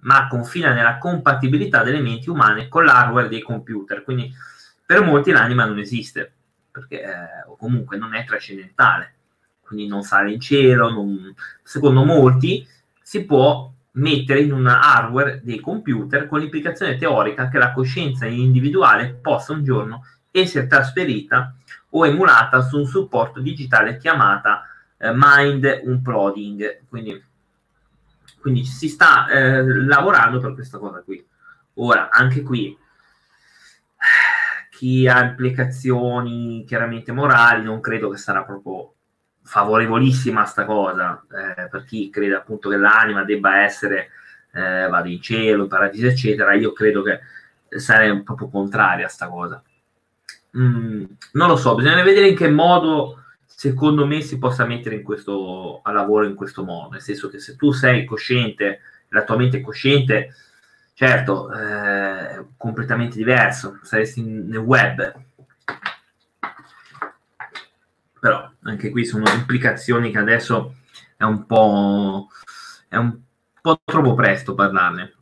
ma confida nella compatibilità delle menti umane con l'hardware dei computer, quindi per molti l'anima non esiste, perché o comunque non è trascendentale, quindi non sale in cielo, non... secondo molti si può mettere in un hardware dei computer con l'implicazione teorica che la coscienza individuale possa un giorno essere trasferita o emulata su un supporto digitale chiamata Mind Unplugging, quindi si sta lavorando per questa cosa qui. Ora, anche qui chi ha implicazioni chiaramente morali, non credo che sarà proprio favorevolissima sta cosa, per chi crede appunto che l'anima debba essere vada in cielo, in paradiso eccetera. Io credo che sarei proprio contraria a sta cosa. Non lo so, bisogna vedere in che modo secondo me si possa mettere in questo, a lavoro in questo modo, nel senso che se tu sei cosciente, la tua mente è cosciente, certo, è completamente diverso, saresti nel web, però anche qui sono implicazioni che adesso è un po' troppo presto parlarne.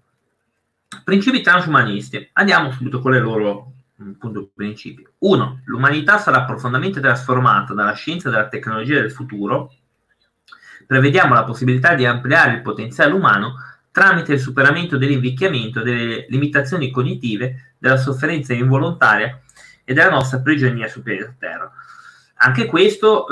Principi transumanisti, andiamo subito con le loro principi. 1. L'umanità sarà profondamente trasformata dalla scienza e dalla tecnologia del futuro. Prevediamo la possibilità di ampliare il potenziale umano tramite il superamento dell'invecchiamento, delle limitazioni cognitive, della sofferenza involontaria e della nostra prigionia sulla Terra. Anche questo,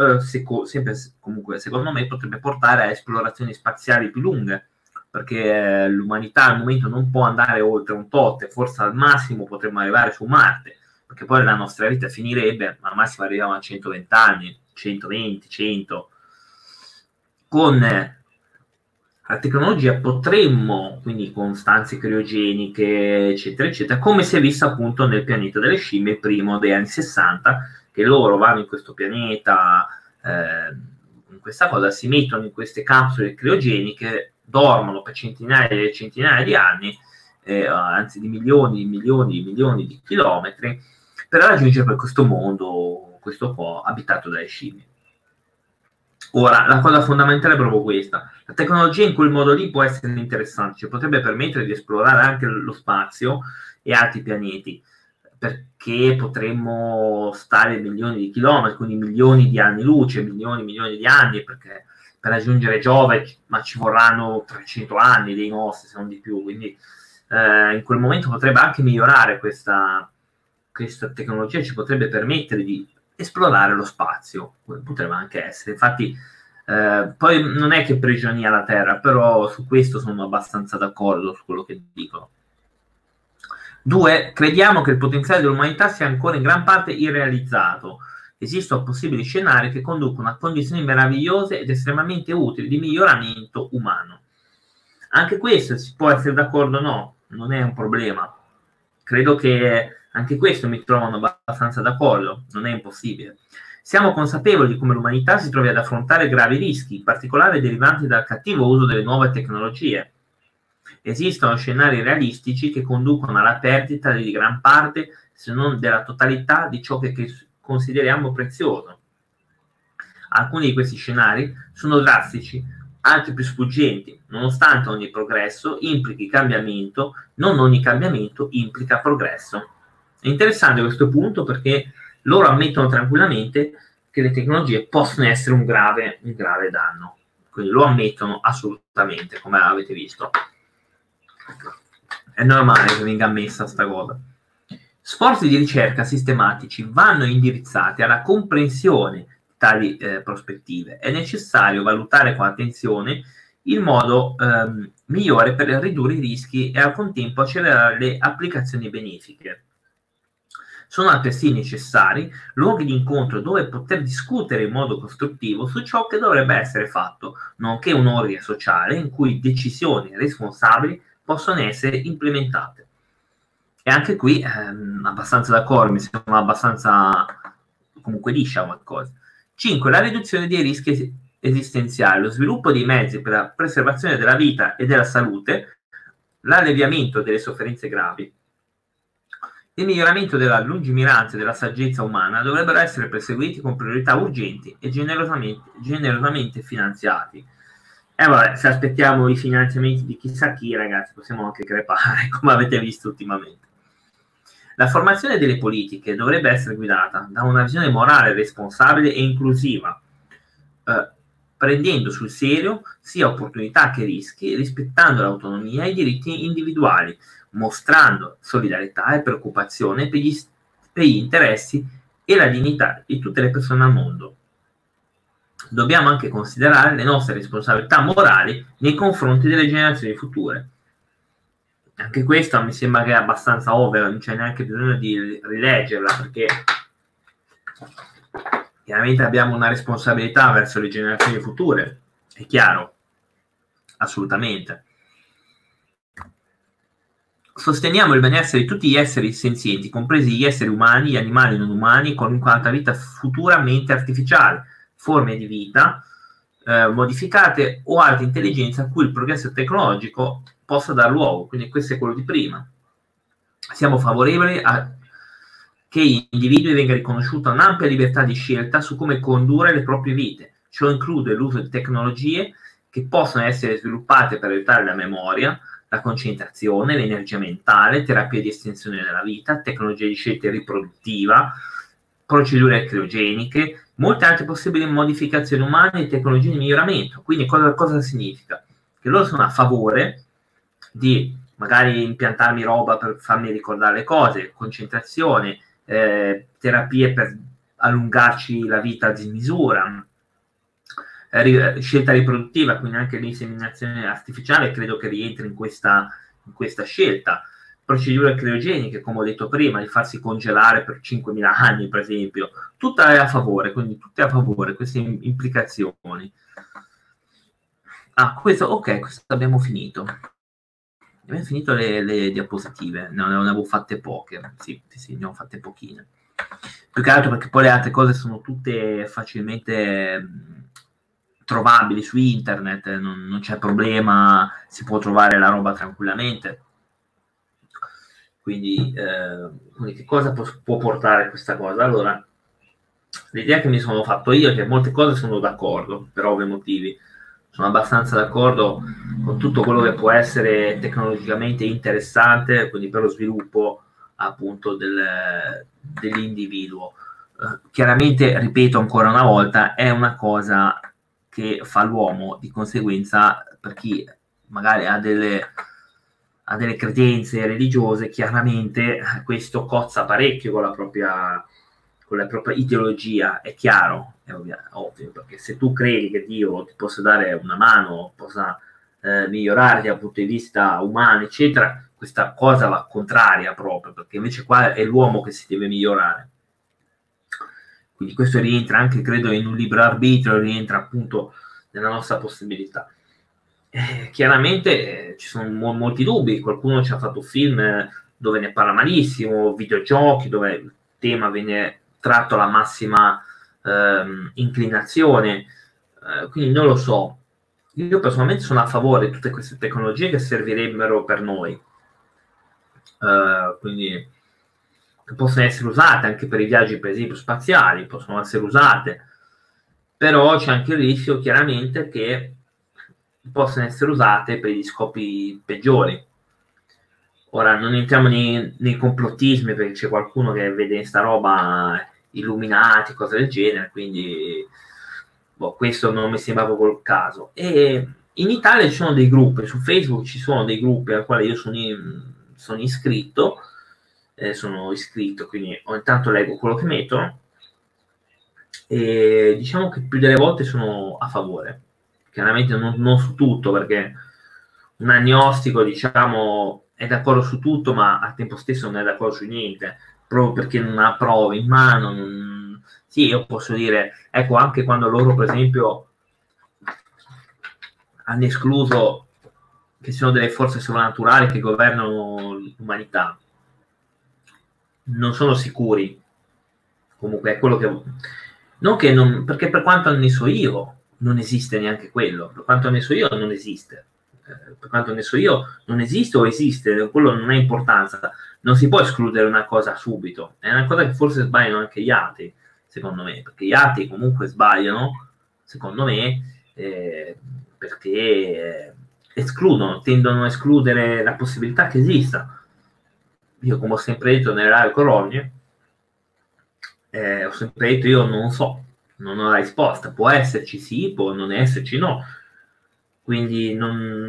comunque, secondo me, potrebbe portare a esplorazioni spaziali più lunghe, perché l'umanità al momento non può andare oltre un tot, forse al massimo potremmo arrivare su Marte, perché poi la nostra vita finirebbe, ma al massimo arriviamo a 120 anni, 120, 100. Con la tecnologia potremmo, quindi con stanze criogeniche, eccetera, eccetera, come si è visto appunto nel pianeta delle scimmie, primo degli anni 60, che loro vanno in questo pianeta, in questa cosa, si mettono in queste capsule criogeniche, dormono per centinaia e centinaia di anni, anzi di milioni e milioni e milioni di chilometri, per raggiungere per questo mondo, questo po' abitato dalle scimmie. Ora, la cosa fondamentale è proprio questa. La tecnologia in quel modo lì può essere interessante, ci potrebbe permettere di esplorare anche lo spazio e altri pianeti, perché potremmo stare milioni di chilometri, quindi milioni di anni luce, milioni e milioni di anni, perché per raggiungere Giove, ma ci vorranno 300 anni dei nostri, se non di più, quindi in quel momento potrebbe anche migliorare questa tecnologia, ci potrebbe permettere di esplorare lo spazio, potrebbe anche essere, infatti poi non è che prigionia la Terra, però su questo sono abbastanza d'accordo su quello che dicono. 2. Crediamo che il potenziale dell'umanità sia ancora in gran parte irrealizzato. Esistono possibili scenari che conducono a condizioni meravigliose ed estremamente utili di miglioramento umano. Anche questo si può essere d'accordo o no, non è un problema. Credo che anche questo mi trovano abbastanza d'accordo, non è impossibile. Siamo consapevoli di come l'umanità si trovi ad affrontare gravi rischi, in particolare derivanti dal cattivo uso delle nuove tecnologie. Esistono scenari realistici che conducono alla perdita di gran parte, se non della totalità, di ciò che consideriamo prezioso. Alcuni di questi scenari sono drastici, altri più sfuggenti. Nonostante ogni progresso implichi cambiamento, non ogni cambiamento implica progresso. È interessante questo punto, perché loro ammettono tranquillamente che le tecnologie possono essere un grave danno. Quindi lo ammettono assolutamente, come avete visto. È normale che venga ammessa sta cosa. Sforzi di ricerca sistematici vanno indirizzati alla comprensione di tali prospettive. È necessario valutare con attenzione il modo migliore per ridurre i rischi e al contempo accelerare le applicazioni benefiche. Sono altresì necessari luoghi di incontro dove poter discutere in modo costruttivo su ciò che dovrebbe essere fatto, nonché un'ordine sociale in cui decisioni responsabili possono essere implementate. E anche qui abbastanza d'accordo, mi sembra abbastanza comunque liscia qualcosa. 5. La riduzione dei rischi esistenziali, lo sviluppo dei mezzi per la preservazione della vita e della salute, l'alleviamento delle sofferenze gravi. Il miglioramento della lungimiranza e della saggezza umana dovrebbero essere perseguiti con priorità urgenti e generosamente finanziati. E vabbè, se aspettiamo i finanziamenti di chissà chi, ragazzi, possiamo anche crepare, come avete visto ultimamente. La formazione delle politiche dovrebbe essere guidata da una visione morale responsabile e inclusiva, prendendo sul serio sia opportunità che rischi, rispettando l'autonomia e i diritti individuali, mostrando solidarietà e preoccupazione per gli interessi e la dignità di tutte le persone al mondo. Dobbiamo anche considerare le nostre responsabilità morali nei confronti delle generazioni future. Anche questo mi sembra che è abbastanza ovvio, non c'è neanche bisogno di rileggerla, perché chiaramente abbiamo una responsabilità verso le generazioni future, è chiaro, assolutamente. Sosteniamo il benessere di tutti gli esseri senzienti, compresi gli esseri umani, gli animali non umani, qualunque altra vita futuramente artificiale, forme di vita modificate o altre intelligenze a cui il progresso tecnologico possa dar luogo. Quindi questo è quello di prima. Siamo favorevoli a che agli individui venga riconosciuta un'ampia libertà di scelta su come condurre le proprie vite. Ciò include l'uso di tecnologie che possono essere sviluppate per aiutare la memoria, la concentrazione, l'energia mentale, terapie di estensione della vita, tecnologie di scelta riproduttiva, procedure criogeniche, molte altre possibili modificazioni umane e tecnologie di miglioramento. Quindi cosa significa? Che loro sono a favore di magari impiantarmi roba per farmi ricordare le cose, concentrazione, terapie per allungarci la vita a dismisura, scelta riproduttiva, quindi anche l'inseminazione artificiale credo che rientri in questa scelta, procedure criogeniche, come ho detto prima, di farsi congelare per 5.000 anni, per esempio. Tutta è a favore, quindi tutte a favore, queste implicazioni. Ah, questo, ok, questo abbiamo finito. Abbiamo finito le diapositive, no, ne avevo fatte poche, sì, ne ho fatte pochine. Più che altro perché poi le altre cose sono tutte facilmente trovabili su internet, non c'è problema, si può trovare la roba tranquillamente. Quindi che cosa può portare questa cosa? Allora, l'idea che mi sono fatto io è che molte cose sono d'accordo, per ovvi motivi. Sono abbastanza d'accordo con tutto quello che può essere tecnologicamente interessante, quindi per lo sviluppo appunto dell'individuo. Chiaramente, ripeto ancora una volta, è una cosa che fa l'uomo, di conseguenza per chi magari ha delle credenze religiose, chiaramente questo cozza parecchio con la propria ideologia, è chiaro, è ovvio, perché se tu credi che Dio ti possa dare una mano, possa migliorarti dal punto di vista umano, eccetera, questa cosa va contraria proprio, perché invece qua è l'uomo che si deve migliorare. Quindi questo rientra anche, credo, in un libero arbitrio, rientra appunto nella nostra possibilità. Chiaramente ci sono molti dubbi, qualcuno ci ha fatto film dove ne parla malissimo, videogiochi dove il tema viene tratto alla massima inclinazione, quindi non lo so. Io personalmente sono a favore di tutte queste tecnologie che servirebbero per noi, quindi possono essere usate anche per i viaggi, per esempio, spaziali, possono essere usate, però c'è anche il rischio, chiaramente, che possono essere usate per gli scopi peggiori. Ora, non entriamo nei complottismi, perché c'è qualcuno che vede sta roba illuminati, cose del genere, quindi questo non mi sembra proprio il caso. E in Italia ci sono dei gruppi, su Facebook ci sono dei gruppi al quale io sono iscritto, quindi ogni tanto leggo quello che mettono e diciamo che più delle volte sono a favore. Chiaramente non su tutto, perché un agnostico, diciamo, è d'accordo su tutto, ma al tempo stesso non è d'accordo su niente, proprio perché non ha prove in mano. Sì, io posso dire, ecco, anche quando loro, per esempio, hanno escluso che ci sono delle forze sovrannaturali che governano l'umanità, non sono sicuri. Comunque è quello che Non che non, perché per quanto ne so io non esiste neanche quello, per quanto ne so io non esiste, per quanto ne so io non esiste o esiste, quello non ha importanza, non si può escludere una cosa subito, è una cosa che forse sbagliano anche gli atei, secondo me, perché gli atei comunque sbagliano, secondo me, perché escludono, tendono a escludere la possibilità che esista. Io, come ho sempre detto nelle live colonie, ho sempre detto io non so, non ho la risposta, può esserci sì, può non esserci no, quindi non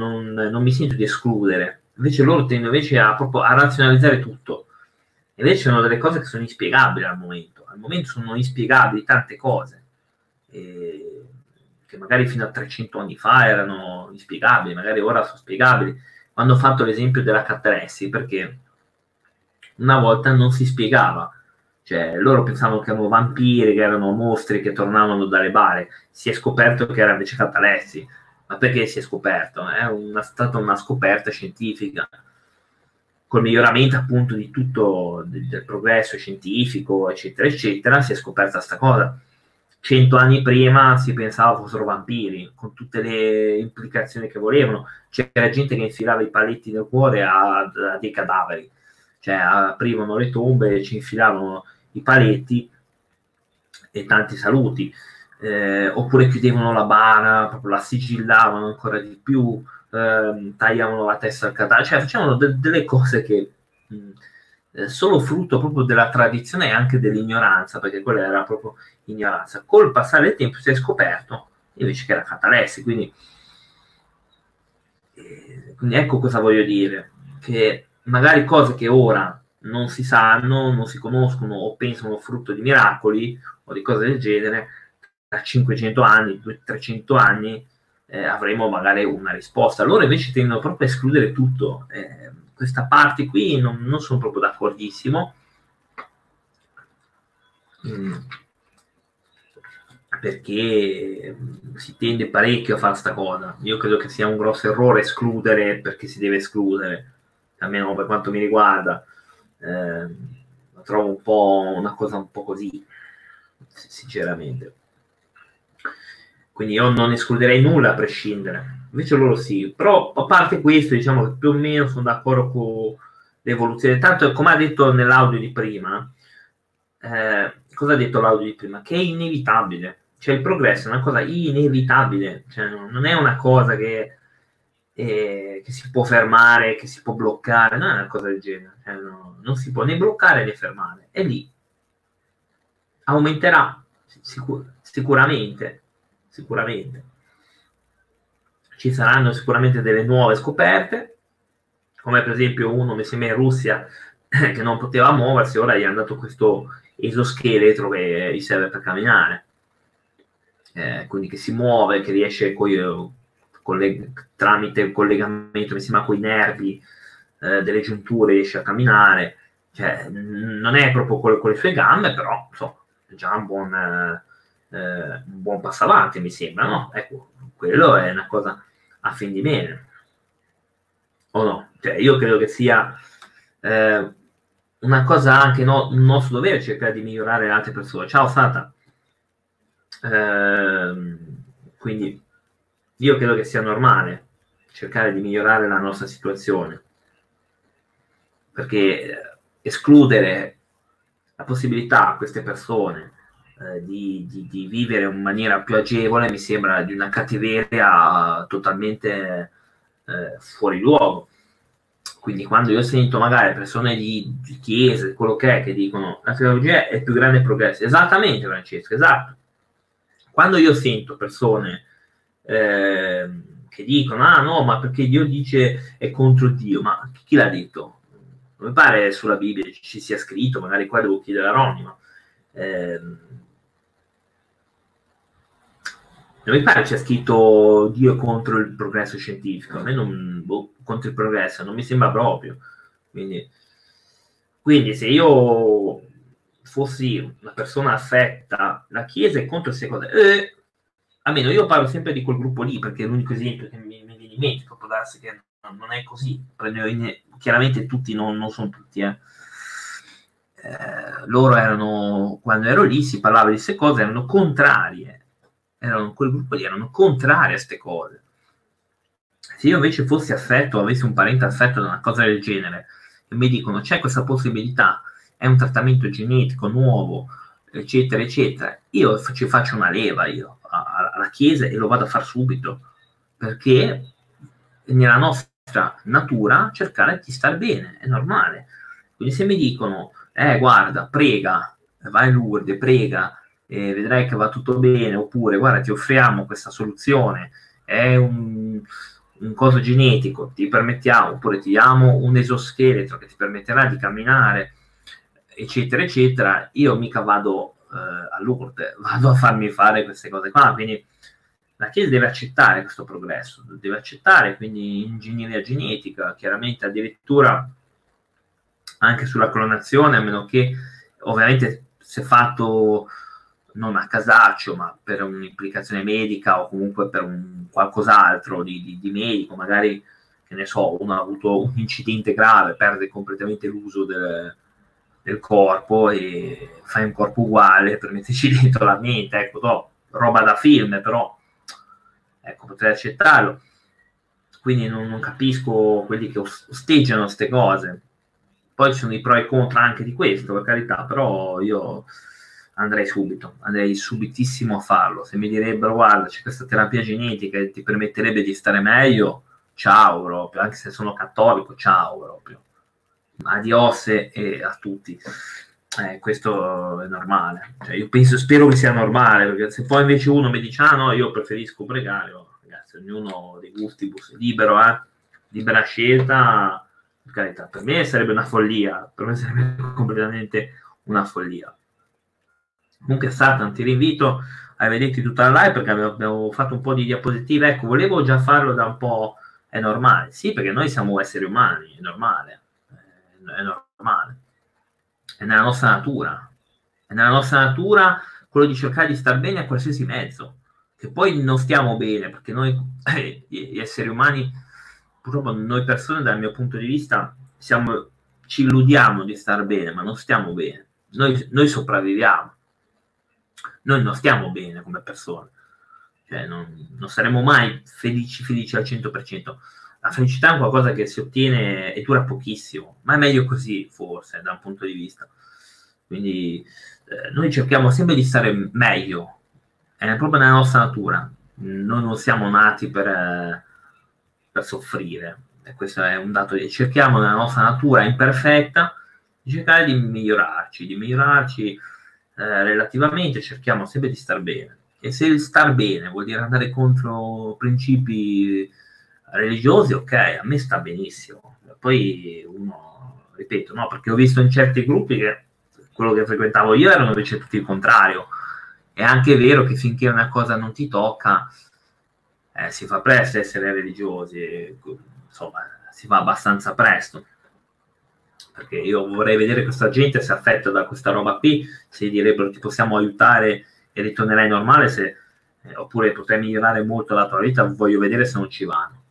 mi sento di escludere. Invece loro tendono invece a razionalizzare tutto, invece sono delle cose che sono inspiegabili al momento sono inspiegabili tante cose, che magari fino a 300 anni fa erano inspiegabili, magari ora sono spiegabili. Quando ho fatto l'esempio della catarassi, perché una volta non si spiegava, cioè loro pensavano che erano vampiri, che erano mostri che tornavano dalle bare, si è scoperto che era invece catalessi. Ma perché si è scoperto? È stata una scoperta scientifica, col miglioramento appunto di tutto, del progresso scientifico eccetera eccetera, si è scoperta sta cosa. 100 anni prima si pensava fossero vampiri, con tutte le implicazioni che volevano, c'era gente che infilava i paletti nel cuore a dei cadaveri, cioè aprivano le tombe e ci infilavano i paletti e tanti saluti, oppure chiudevano la bara, proprio la sigillavano ancora di più, tagliavano la testa al cadavere, cioè facevano delle cose che solo frutto proprio della tradizione e anche dell'ignoranza, perché quella era proprio ignoranza. Col passare del tempo si è scoperto invece che era catalessi, quindi ecco cosa voglio dire, che magari cose che ora non si sanno, non si conoscono o pensano frutto di miracoli o di cose del genere, tra 500 anni, 300 anni avremo magari una risposta. Loro invece tendono proprio a escludere tutto. Questa parte qui non sono proprio d'accordissimo, perché si tende parecchio a fare sta cosa. Io credo che sia un grosso errore escludere perché si deve escludere, almeno per quanto mi riguarda, la trovo un po' una cosa un po' così, sinceramente. Quindi io non escluderei nulla a prescindere, invece loro sì. Però a parte questo, diciamo che più o meno sono d'accordo con l'evoluzione. Tanto, come ha detto nell'audio di prima, cosa ha detto l'audio di prima? Che è inevitabile, cioè il progresso è una cosa inevitabile, cioè non è una cosa che si può fermare, che si può bloccare, non è una cosa del genere, non si può né bloccare né fermare, è lì, aumenterà sicuramente, ci saranno sicuramente delle nuove scoperte, come per esempio uno, mi sembra in Russia, che non poteva muoversi, ora gli è andato questo esoscheletro che gli serve per camminare, quindi che si muove, che riesce tramite il collegamento, mi sembra, con i nervi delle giunture riesce a camminare, cioè non è proprio con le sue gambe, però insomma è già un buon passo avanti, mi sembra, no? Ecco, quello è una cosa a fin di bene, o no? Cioè io credo che sia una cosa anche un nostro dovere cercare di migliorare le altre persone. Ciao Santa, quindi io credo che sia normale cercare di migliorare la nostra situazione, perché escludere la possibilità a queste persone di vivere in maniera più agevole mi sembra di una cattiveria totalmente fuori luogo. Quindi quando io sento magari persone di chiese, quello che è, che dicono la tecnologia è il più grande progresso, esattamente Francesco, esatto, quando io sento persone che dicono ah no, ma perché Dio dice è contro Dio, ma chi l'ha detto? Non mi pare sulla Bibbia ci sia scritto, magari qua devo chiedere a Ronny, ma non mi pare sia scritto Dio è contro il progresso scientifico, a me non, contro il progresso non mi sembra proprio. Quindi se io fossi una persona affetta, la Chiesa è contro queste cose, almeno io parlo sempre di quel gruppo lì, perché è l'unico esempio che mi viene in mente. Può darsi che non è così, chiaramente tutti non sono tutti loro erano, quando ero lì si parlava di queste cose, erano contrarie, quel gruppo lì erano contrarie a queste cose. Se io invece fossi affetto o avessi un parente affetto da una cosa del genere e mi dicono c'è questa possibilità, è un trattamento genetico nuovo, eccetera eccetera, io ci faccio una leva io alla Chiesa e lo vado a far subito, perché nella nostra natura cercare di star bene è normale. Quindi se mi dicono guarda, prega, vai a Lourdes, prega, vedrai che va tutto bene, oppure guarda ti offriamo questa soluzione, è un coso genetico, ti permettiamo, oppure ti diamo un esoscheletro che ti permetterà di camminare, eccetera eccetera, io mica vado a Lourdes, vado a farmi fare queste cose qua. Quindi la Chiesa deve accettare questo progresso, deve accettare quindi ingegneria genetica, chiaramente addirittura anche sulla clonazione, a meno che ovviamente se fatto non a casaccio, ma per un'implicazione medica o comunque per un qualcos'altro di medico, magari, che ne so, uno ha avuto un incidente grave, perde completamente l'uso del corpo e fai un corpo uguale per metterci dentro la mente, ecco, no, roba da film, però ecco, potrei accettarlo. Quindi non capisco quelli che osteggiano queste cose. Poi ci sono i pro e i contro anche di questo, per carità, però io andrei subito, andrei subitissimo a farlo. Se mi direbbero guarda c'è questa terapia genetica che ti permetterebbe di stare meglio, ciao proprio, anche se sono cattolico, ciao proprio, adios e a tutti. Questo è normale, cioè, io penso, spero che sia normale, perché se poi invece uno mi dice ah no, io preferisco pregare, ragazzi, ognuno dei gustibus, libero, libera scelta, per carità. Per me sarebbe una follia, per me sarebbe completamente una follia. Comunque Satan, ti rinvito a vederti tutta la live, perché abbiamo fatto un po' di diapositive, ecco, volevo già farlo da un po'. È normale, sì, perché noi siamo esseri umani, è normale, è normale, è nella nostra natura, è nella nostra natura quello di cercare di star bene a qualsiasi mezzo, che poi non stiamo bene, perché noi gli esseri umani, purtroppo noi persone dal mio punto di vista ci illudiamo di star bene, ma non stiamo bene, noi sopravviviamo, noi non stiamo bene come persone, cioè, non saremo mai felici al 100%. La felicità è un qualcosa che si ottiene e dura pochissimo, ma è meglio così, forse, da un punto di vista. Quindi noi cerchiamo sempre di stare meglio, è proprio nella nostra natura. Noi non siamo nati per soffrire, e questo è un dato. Cerchiamo nella nostra natura imperfetta di cercare di migliorarci relativamente, cerchiamo sempre di star bene. E se il star bene vuol dire andare contro principi religiosi, ok, a me sta benissimo. Poi uno, ripeto, no, perché ho visto in certi gruppi che quello che frequentavo io erano invece tutti il contrario. È anche vero che finché una cosa non ti tocca, si fa presto a essere religiosi, insomma, si va abbastanza presto. Perché io vorrei vedere questa gente se affetta da questa roba qui, se direbbero ti possiamo aiutare e ritornerai normale, se, oppure potrai migliorare molto la tua vita, voglio vedere se non ci vanno.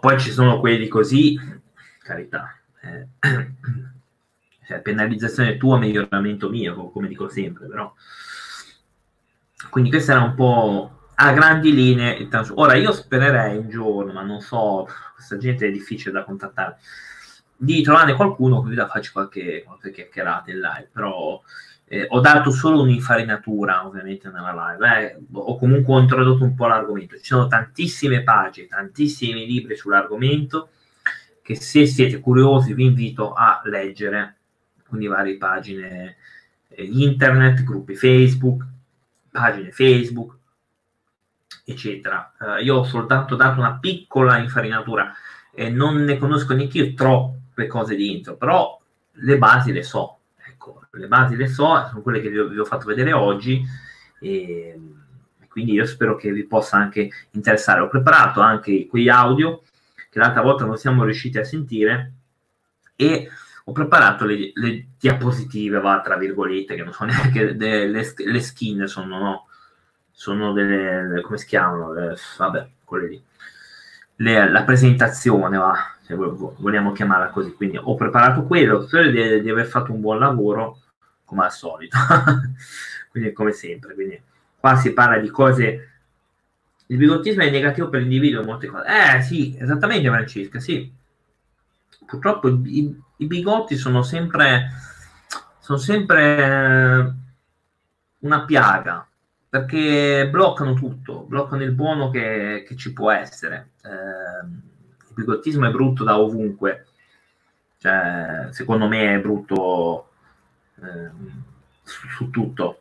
Poi ci sono quelli così, carità, cioè, penalizzazione tua, miglioramento mio, come dico sempre, però. Quindi questa era un po' a grandi linee. Ora io spererei un giorno, ma non so, questa gente è difficile da contattare, di trovare qualcuno che vi faccia qualche chiacchierata in live, però ho dato solo un'infarinatura ovviamente nella live, o comunque ho introdotto un po' l'argomento. Ci sono tantissime pagine, tantissimi libri sull'argomento, che se siete curiosi vi invito a leggere, quindi varie pagine internet, gruppi Facebook, pagine Facebook, eccetera. Io ho soltanto dato una piccola infarinatura, non ne conosco neanche io troppe cose dentro, però le basi le so. Le basi le so, sono quelle che vi ho fatto vedere oggi, e quindi io spero che vi possa anche interessare. Ho preparato anche quegli audio che l'altra volta non siamo riusciti a sentire, e ho preparato le diapositive, va, tra virgolette, che non sono neanche le skin, sono, no, sono delle, come si chiamano, vabbè, quelle lì, la presentazione, va, se vogliamo chiamarla così. Quindi ho preparato quello, spero di aver fatto un buon lavoro, come al solito. Quindi come sempre, quindi qua si parla di cose. Il bigottismo è negativo per l'individuo in molte cose. Sì, esattamente, Francesca, sì. Purtroppo i bigotti sono sempre una piaga, perché bloccano tutto, bloccano il buono che ci può essere. Il bigottismo è brutto da ovunque. Cioè, secondo me è brutto su tutto.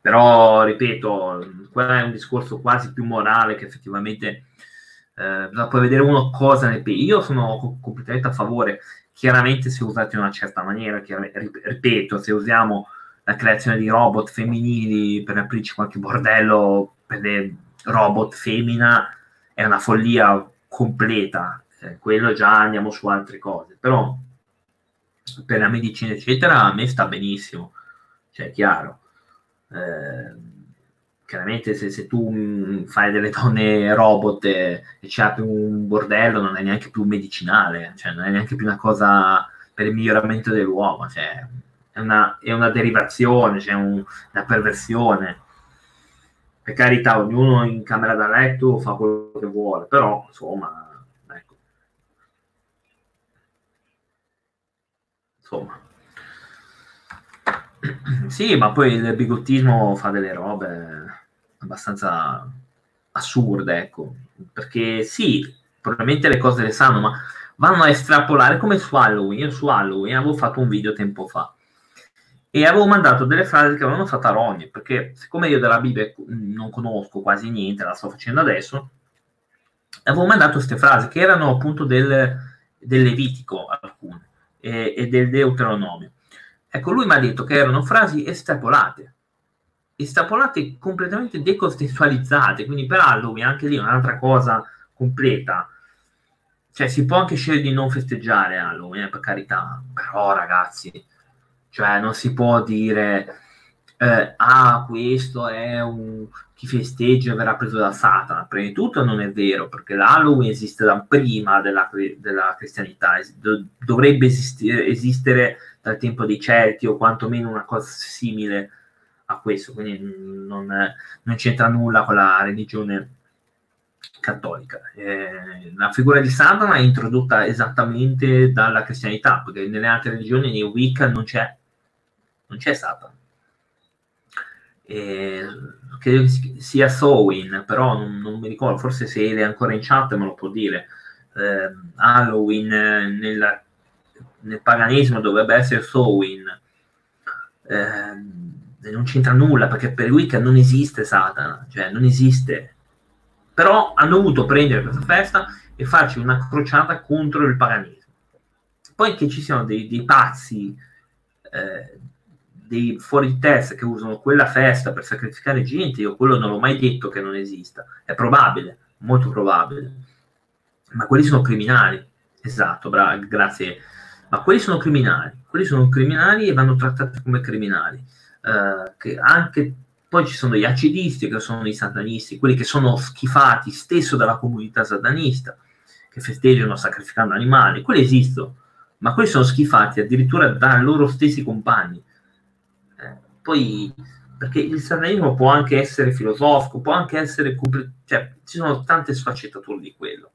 Però, ripeto, quello è un discorso quasi più morale, che effettivamente puoi vedere uno cosa ne pensa. Io sono completamente a favore, chiaramente se usati in una certa maniera, ripeto, se usiamo la creazione di robot femminili per aprirci qualche bordello per le robot femmina, è una follia completa, quello già andiamo su altre cose, però per la medicina eccetera a me sta benissimo, cioè è chiaro. Chiaramente se tu fai delle donne robot e ci apri un bordello, non è neanche più medicinale, cioè non è neanche più una cosa per il miglioramento dell'uomo, cioè è una derivazione, cioè una perversione. Per carità, ognuno in camera da letto fa quello che vuole, però insomma, ecco. Insomma. Sì, ma poi il bigottismo fa delle robe abbastanza assurde, ecco, perché sì, probabilmente le cose le sanno, ma vanno a estrapolare come su Halloween. Io su Halloween avevo fatto un video tempo fa e avevo mandato delle frasi che avevano fatto a rogne, perché siccome io della Bibbia non conosco quasi niente, la sto facendo adesso, avevo mandato queste frasi che erano appunto del Levitico alcune e del Deuteronomio. Ecco, lui mi ha detto che erano frasi estrapolate completamente decontestualizzate, quindi per Halloween anche lì un'altra cosa completa. Cioè, si può anche scegliere di non festeggiare Halloween, per carità, però ragazzi, cioè non si può dire questo è chi festeggia verrà preso da Satana. Prima di tutto non è vero, perché l'Halloween esiste da prima della cristianità, dovrebbe esistere dal tempo dei Celti o quantomeno una cosa simile a questo, quindi non c'entra nulla con la religione cattolica. La figura di Satana è introdotta esattamente dalla cristianità, perché nelle altre religioni, nei Wicca, non c'è Satana. Credo che sia Samhain, però non mi ricordo, forse se è ancora in chat me lo può dire. Halloween nel paganesimo dovrebbe essere Samhain, non c'entra nulla, perché per il Wicca non esiste Satana, cioè non esiste, però hanno dovuto prendere questa festa e farci una crociata contro il paganesimo. Poi che ci siano dei pazzi, dei fuori di testa che usano quella festa per sacrificare gente, io quello non l'ho mai detto che non esista, è probabile, molto probabile, ma quelli sono criminali. Esatto, grazie. Ma quelli sono criminali e vanno trattati come criminali. Che anche poi ci sono gli acidisti, che sono i satanisti, quelli che sono schifati stesso dalla comunità satanista, che festeggiano sacrificando animali, quelli esistono, ma quelli sono schifati addirittura dai loro stessi compagni. Poi, perché il satanismo può anche essere filosofico, può anche essere, cioè ci sono tante sfaccettature di quello,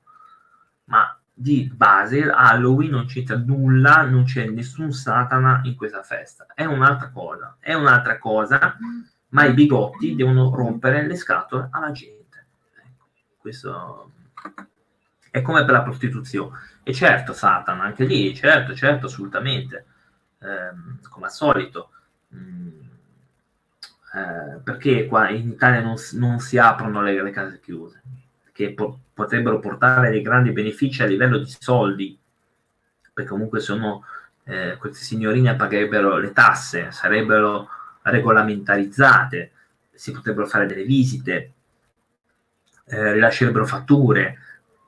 ma di base Halloween non c'entra nulla, non c'è nessun Satana in questa festa, è un'altra cosa, ma i bigotti devono rompere le scatole alla gente, ecco. Questo è come per la prostituzione, e certo Satana anche lì, certo assolutamente, come al solito. Perché qua in Italia non si aprono le case chiuse, che potrebbero portare dei grandi benefici a livello di soldi, perché comunque sono queste signorine pagherebbero le tasse, sarebbero regolamentarizzate, si potrebbero fare delle visite, rilascerebbero fatture,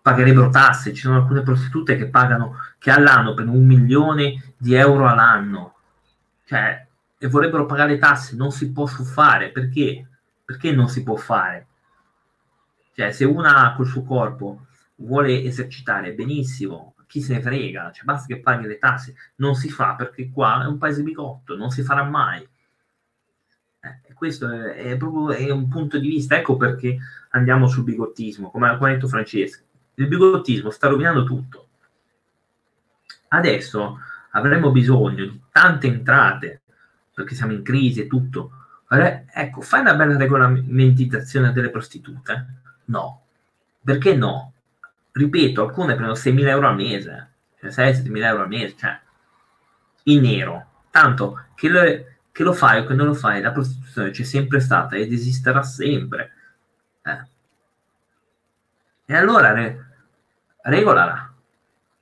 pagherebbero tasse. Ci sono alcune prostitute che pagano, che all'anno per 1 milione di euro all'anno, cioè, e vorrebbero pagare le tasse. Non si può fare, perché non si può fare? Cioè, se una col suo corpo vuole esercitare, benissimo, chi se ne frega, cioè basta che paghi le tasse, non si fa perché qua è un paese bigotto, non si farà mai. Questo è proprio è un punto di vista, ecco perché andiamo sul bigottismo, come ha detto Francesca. Il bigottismo sta rovinando tutto. Adesso avremo bisogno di tante entrate, perché siamo in crisi e tutto. Allora, ecco, fai una bella regolamentazione delle prostitute? No. Perché no? Ripeto, alcune prendono 6.000 euro al mese, cioè 6-7.000 euro al mese, cioè, in nero. Tanto che lo fai o che non lo fai, la prostituzione c'è sempre stata ed esisterà sempre. E allora regolala.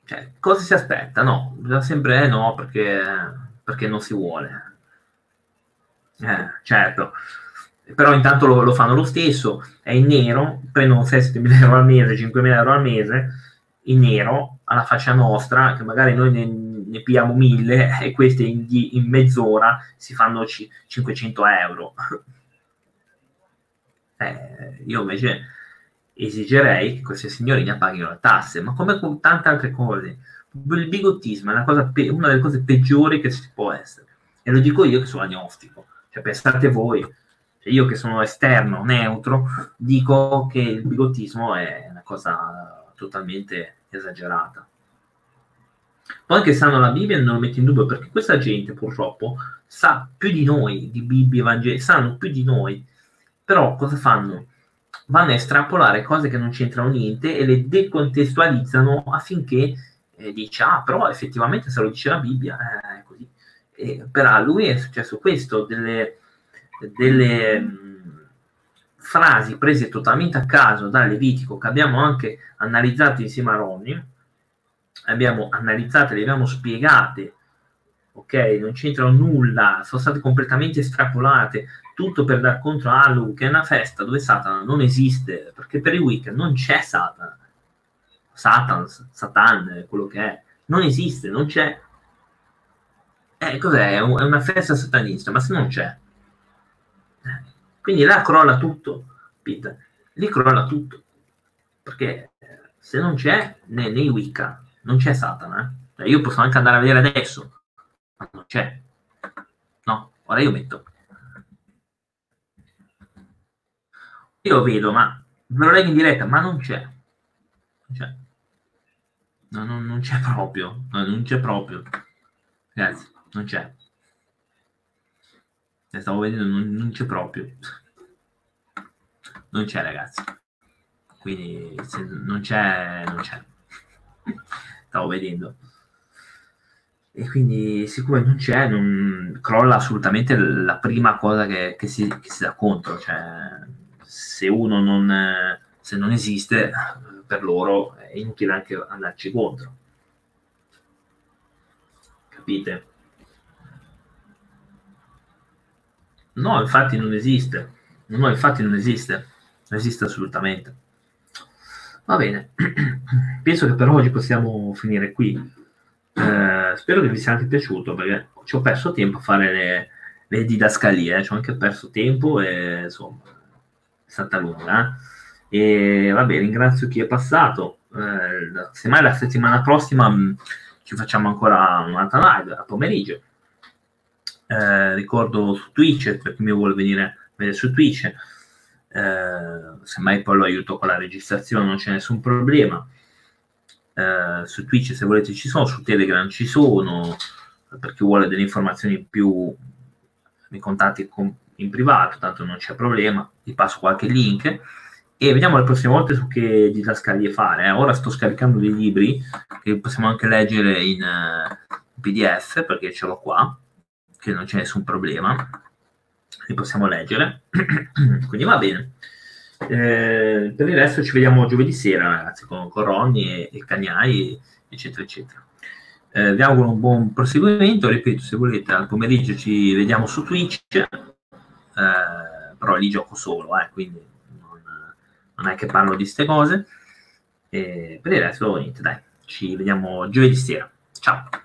Cioè, cosa si aspetta? No, bisogna sempre no, perché non si vuole. Certo. Però intanto lo fanno lo stesso, è in nero, prendono 6-7.000 euro al mese, 5.000 euro al mese, in nero, alla faccia nostra, che magari noi ne pigliamo 1.000 e queste in mezz'ora si fanno 500 euro. Io invece esigerei che queste signorine paghino le tasse, ma come con tante altre cose. Il bigottismo è una delle cose peggiori che ci può essere. E lo dico io che sono agnostico. Cioè, pensate voi, io che sono esterno, neutro, dico che il bigottismo è una cosa totalmente esagerata. Poi che sanno la Bibbia non lo metto in dubbio, perché questa gente purtroppo sa più di noi di Bibbia e Vangeli, sanno più di noi, però cosa fanno? Vanno a estrapolare cose che non c'entrano niente e le decontestualizzano affinché dice, ah però effettivamente se lo dice la Bibbia è così. E per lui è successo questo, delle frasi prese totalmente a caso da Levitico, che abbiamo anche analizzato insieme a Ronnie, abbiamo analizzato, le abbiamo spiegate, ok? Non c'entrano nulla, sono state completamente estrapolate, tutto per dar contro a Halloween, che è una festa dove Satana non esiste, perché per il Wicca non c'è Satana. Satan, quello che è, non esiste, non c'è. Cos'è? È una festa satanista, ma se non c'è. Quindi là crolla tutto, Pete. Lì crolla tutto. Perché se non c'è, nei Wicca, non c'è Satana. Cioè, io posso anche andare a vedere adesso, ma non c'è. No, ora io metto. Io lo vedo, ma me lo leggo in diretta, ma non c'è. Non c'è. No, non c'è proprio. No, non c'è proprio. Ragazzi, non c'è. Stavo vedendo, non c'è proprio, non c'è, ragazzi. Quindi se non c'è, non c'è. Stavo vedendo, e quindi siccome non c'è, non crolla assolutamente la prima cosa che si dà contro. Cioè, se uno se non esiste, per loro è inutile anche andarci contro, capite? No, infatti non esiste. No, infatti non esiste. Non esiste assolutamente. Va bene. Penso che per oggi possiamo finire qui. Spero che vi sia anche piaciuto, perché ci ho perso tempo a fare le didascalie. Ci ho anche perso tempo e, insomma, è stata lunga. E vabbè, ringrazio chi è passato. Semmai la settimana prossima ci facciamo ancora un'altra live a pomeriggio. Ricordo su Twitch, per chi mi vuole venire a vedere su Twitch, semmai poi lo aiuto con la registrazione, non c'è nessun problema. Su Twitch se volete ci sono, su Telegram ci sono, per chi vuole delle informazioni in più mi contatti in privato, tanto non c'è problema, vi passo qualche link e vediamo le prossime volte su che didascalie fare. Ora sto scaricando dei libri che possiamo anche leggere in PDF, perché ce l'ho qua, che non c'è nessun problema, li possiamo leggere. Quindi va bene. Per il resto ci vediamo giovedì sera, ragazzi, con Ronnie e Cagnai, eccetera, eccetera. Vi auguro un buon proseguimento, ripeto, se volete al pomeriggio ci vediamo su Twitch, però lì gioco solo, quindi non è che parlo di ste cose. Per il resto, niente, dai, ci vediamo giovedì sera. Ciao!